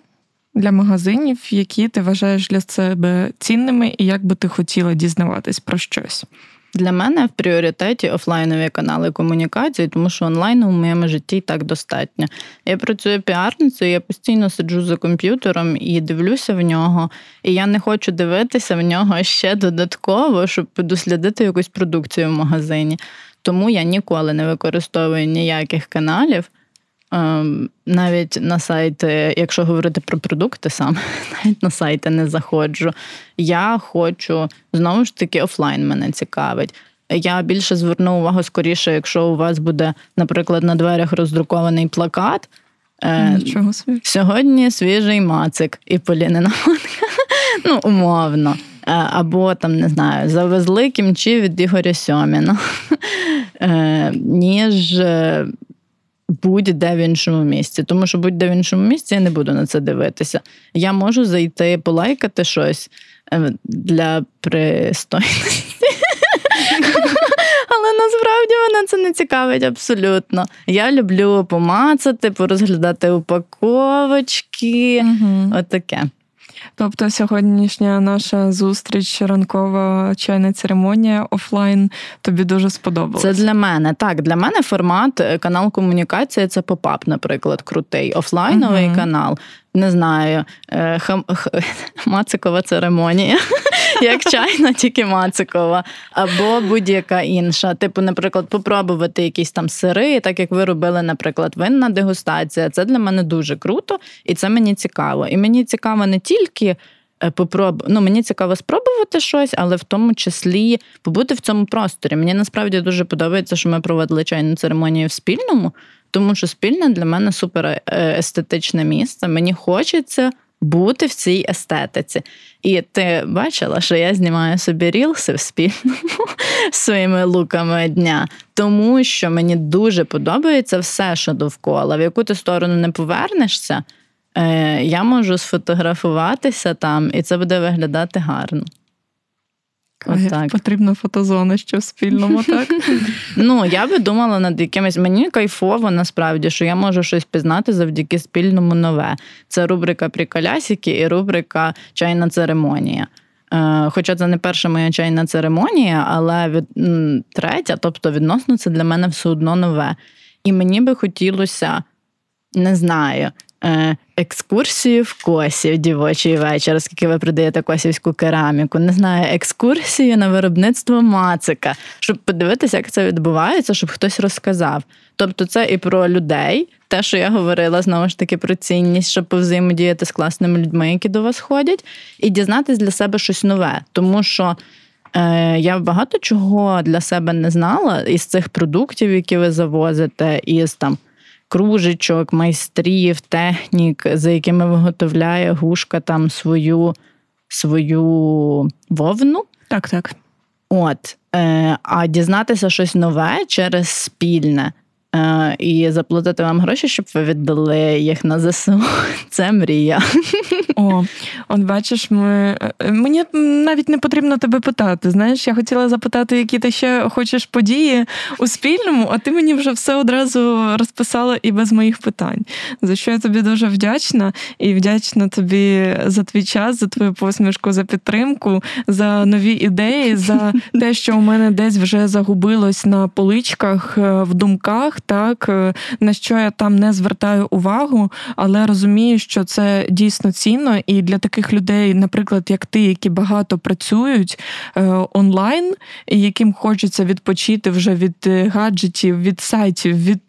для магазинів, які ти вважаєш для себе цінними, і як би ти хотіла дізнаватись про щось? Для мене в пріоритеті офлайнові канали комунікації, тому що онлайну в моєму житті і так достатньо. Я працюю піарницею, я постійно сиджу за комп'ютером і дивлюся в нього, і я не хочу дивитися в нього ще додатково, щоб дослідити якусь продукцію в магазині. Тому я ніколи не використовую ніяких каналів, навіть на сайти, якщо говорити про продукти саме, навіть на сайти не заходжу. Я хочу, знову ж таки, офлайн мене цікавить. Я більше зверну увагу скоріше, якщо у вас буде, наприклад, на дверях роздрукований плакат. Нічого собі. Сьогодні свіжий мацик і Полінина манка. Ну, умовно. Або, там, не знаю, завезли кімчі від Ігоря Сьоміна. Ніж... будь-де в іншому місці. Тому що будь-де в іншому місці я не буду на це дивитися. Я можу зайти, полайкати щось для пристойності. Але насправді мене це не цікавить абсолютно. Я люблю помацати, порозглядати упаковочки. Угу. Отаке. Тобто сьогоднішня наша зустріч, ранкова чайна церемонія офлайн, тобі дуже сподобалось? Це для мене, так. Для мене формат канал комунікації – це попап, наприклад, крутий. Офлайновий канал, не знаю, мацикова церемонія, як чайна, тільки мацикова, або будь-яка інша. Наприклад, попробувати якісь там сири, так як ви робили, наприклад, винна дегустація. Це для мене дуже круто, і це мені цікаво. І мені цікаво не тільки мені цікаво спробувати щось, але в тому числі побути в цьому просторі. Мені насправді дуже подобається, що ми проводили чайну церемонію в Спільному, тому що Спільне для мене супер естетичне місце. Мені хочеться бути в цій естетиці. І ти бачила, що я знімаю собі рілси в Спільному своїми луками дня, тому що мені дуже подобається все, що довкола. В яку ти сторону не повернешся, я можу сфотографуватися там, і це буде виглядати гарно. Отак. Потрібна фотозона, що в Спільному, так? Ну, я би думала над якимось... Мені кайфово, насправді, що я можу щось пізнати завдяки Спільному нове. Це рубрика «Приколясики» і рубрика «Чайна церемонія». Хоча це не перша моя чайна церемонія, але третя, тобто відносно це для мене все одно нове. І мені би хотілося, не знаю... екскурсію в Косів, дівочий вечір, оскільки ви продаєте косівську кераміку, не знаю, екскурсію на виробництво мацика, щоб подивитися, як це відбувається, щоб хтось розказав. Тобто це і про людей, те, що я говорила, знову ж таки, про цінність, щоб повзаємодіяти з класними людьми, які до вас ходять, і дізнатись для себе щось нове. Тому що я багато чого для себе не знала із цих продуктів, які ви завозите, із там кружечок, майстрів, технік, за якими виготовляє Гушка там свою вовну. Так, так. От. А дізнатися щось нове через Спільне і заплатити вам гроші, щоб ви віддали їх на ЗСУ. Це мрія. От бачиш, мені навіть не потрібно тебе питати. Знаєш, я хотіла запитати, які ти ще хочеш події у Спільному, а ти мені вже все одразу розписала і без моїх питань. За що я тобі дуже вдячна. І вдячна тобі за твій час, за твою посмішку, за підтримку, за нові ідеї, за те, що у мене десь вже загубилось на поличках, в думках, так, на що я там не звертаю увагу, але розумію, що це дійсно цінно. складно, і для таких людей, наприклад, як ти, які багато працюють онлайн, і яким хочеться відпочити вже від гаджетів, від сайтів, від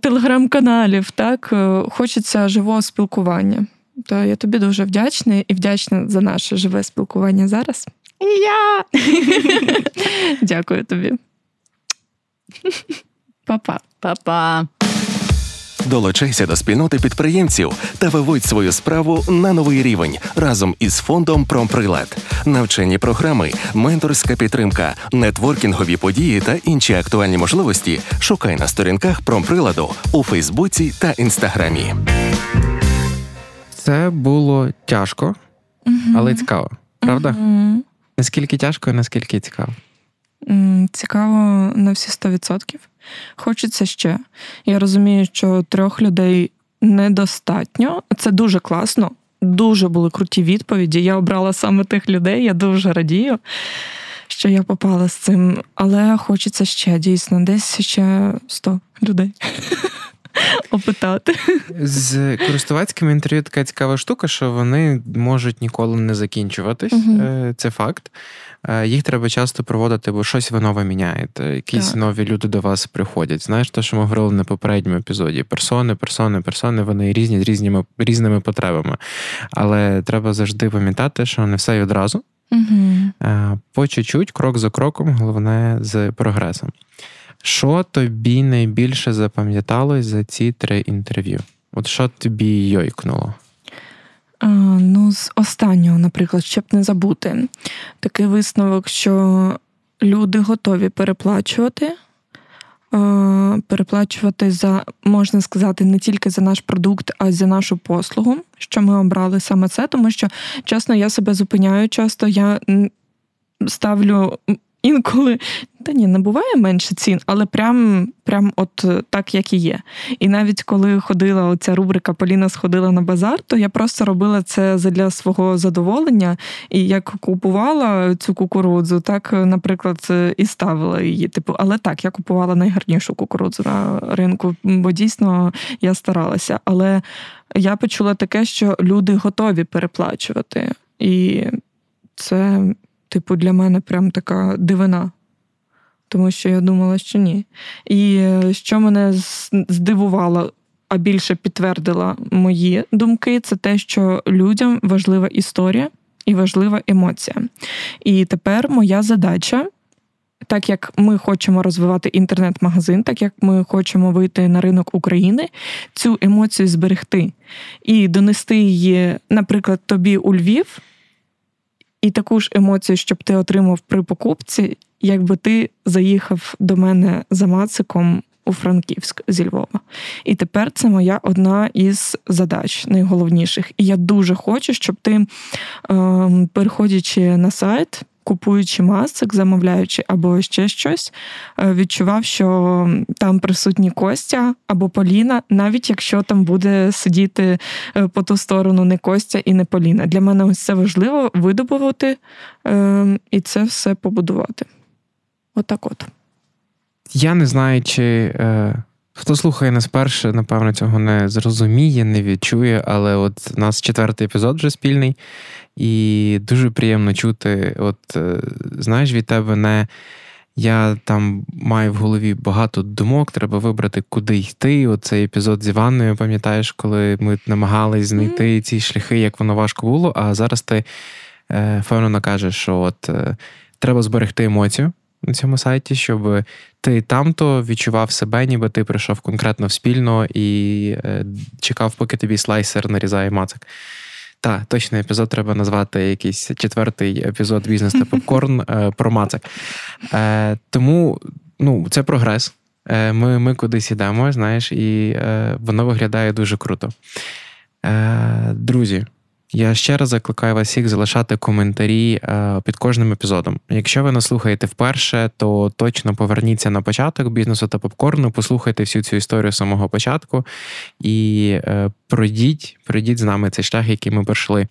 телеграм-каналів, так, хочеться живого спілкування. То я тобі дуже вдячна і вдячна за наше живе спілкування зараз. І я! Дякую тобі. Па-па. Па-па. Долучайся до спільноти підприємців та виводь свою справу на новий рівень разом із фондом «Промприлад». Навчальні програми, менторська підтримка, нетворкінгові події та інші актуальні можливості шукай на сторінках «Промприладу» у Фейсбуці та Інстаграмі. Це було тяжко, але цікаво. Правда? Наскільки тяжко і наскільки цікаво? Цікаво на всі 100%. Хочеться ще. Я розумію, що 3 людей недостатньо. Це дуже класно. Дуже були круті відповіді. Я обрала саме тих людей. Я дуже радію, що я попала з цим. Але хочеться ще, дійсно, десь ще 100 людей опитати. З користувацькими інтерв'ю така цікава штука, що вони можуть ніколи не закінчуватись. Це факт. Їх треба часто проводити, бо щось ви нове міняєте. Якісь нові люди до вас приходять. Знаєш, те, що ми говорили на попередньому епізоді. Персони, вони різні з різними потребами. Але треба завжди пам'ятати, що не все й одразу. По чуть-чуть, крок за кроком, головне з прогресом. Що тобі найбільше запам'яталось за ці 3 інтерв'ю? От що тобі йойкнуло? З останнього, наприклад, щоб не забути. Такий висновок, що люди готові переплачувати за, можна сказати, не тільки за наш продукт, а й за нашу послугу, що ми обрали саме це, тому що, чесно, я себе зупиняю часто, я ставлю... Інколи, не буває менше цін, але прям от так, як і є. І навіть коли ходила оця рубрика «Поліна сходила на базар», то я просто робила це для свого задоволення. І як купувала цю кукурудзу, так, наприклад, і ставила її. Але так, я купувала найгарнішу кукурудзу на ринку, бо дійсно я старалася. Але я почула таке, що люди готові переплачувати. І це... для мене прям така дивина. Тому що я думала, що ні. І що мене здивувало, а більше підтвердило мої думки, це те, що людям важлива історія і важлива емоція. І тепер моя задача, так як ми хочемо розвивати інтернет-магазин, так як ми хочемо вийти на ринок України, цю емоцію зберегти. І донести її, наприклад, тобі у Львів, і таку ж емоцію, щоб ти отримав при покупці, якби ти заїхав до мене за Мациком у Франківськ зі Львова. І тепер це моя одна із задач найголовніших. І я дуже хочу, щоб ти, переходячи на сайт, купуючи Мацик, замовляючи або ще щось, відчував, що там присутні Костя або Поліна, навіть якщо там буде сидіти по ту сторону не Костя і не Поліна. Для мене ось це важливо видобувати і це все побудувати. Отак от. Я не знаю, чи... Хто слухає нас перше, напевно, цього не зрозуміє, не відчує, але от у нас 4-й епізод вже спільний, і дуже приємно чути, от, знаєш, від тебе не я там маю в голові багато думок, треба вибрати, куди йти. Оцей епізод з Іванною, пам'ятаєш, коли ми намагались знайти ці шляхи, як воно важко було, а зараз ти впевнено кажеш, що от треба зберегти емоцію на цьому сайті, щоб ти тамто відчував себе, ніби ти прийшов конкретно в спільно і чекав, поки тобі слайсер нарізає мацик. Так, точно епізод треба назвати якийсь 4-й епізод «Бізнес та попкорн» про мацик. Тому, це прогрес. Ми кудись ідемо, знаєш, і воно виглядає дуже круто. Друзі, Я ще раз закликаю вас всіх залишати коментарі під кожним епізодом. Якщо ви нас слухаєте вперше, то точно поверніться на початок бізнесу та попкорну, послухайте всю цю історію з самого початку і пройдіть з нами цей шлях, який ми пройшли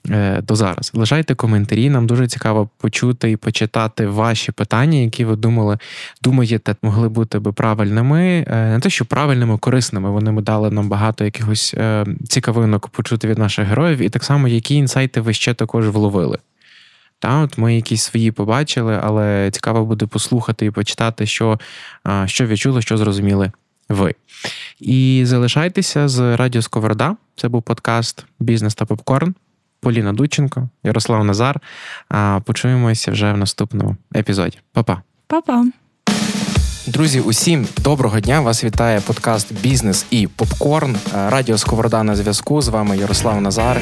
до зараз. Лишайте коментарі, нам дуже цікаво почути і почитати ваші питання, які ви думаєте, могли бути би правильними. Не те, що правильними, корисними. Вони дали нам багато якихось цікавинок почути від наших героїв і так само, які інсайти ви ще також вловили. Та, от ми якісь свої побачили, але цікаво буде послухати і почитати, що відчули, що зрозуміли ви. І залишайтеся з Радіо Сковорода. Це був подкаст «Бізнес та попкорн». Поліна Дученко, Ярослав Назар. Почуємося вже в наступному епізоді. Па-па. Па-па. Друзі, усім доброго дня. Вас вітає подкаст «Бізнес і попкорн». Радіо Сковорода на зв'язку. З вами Ярослав Назар.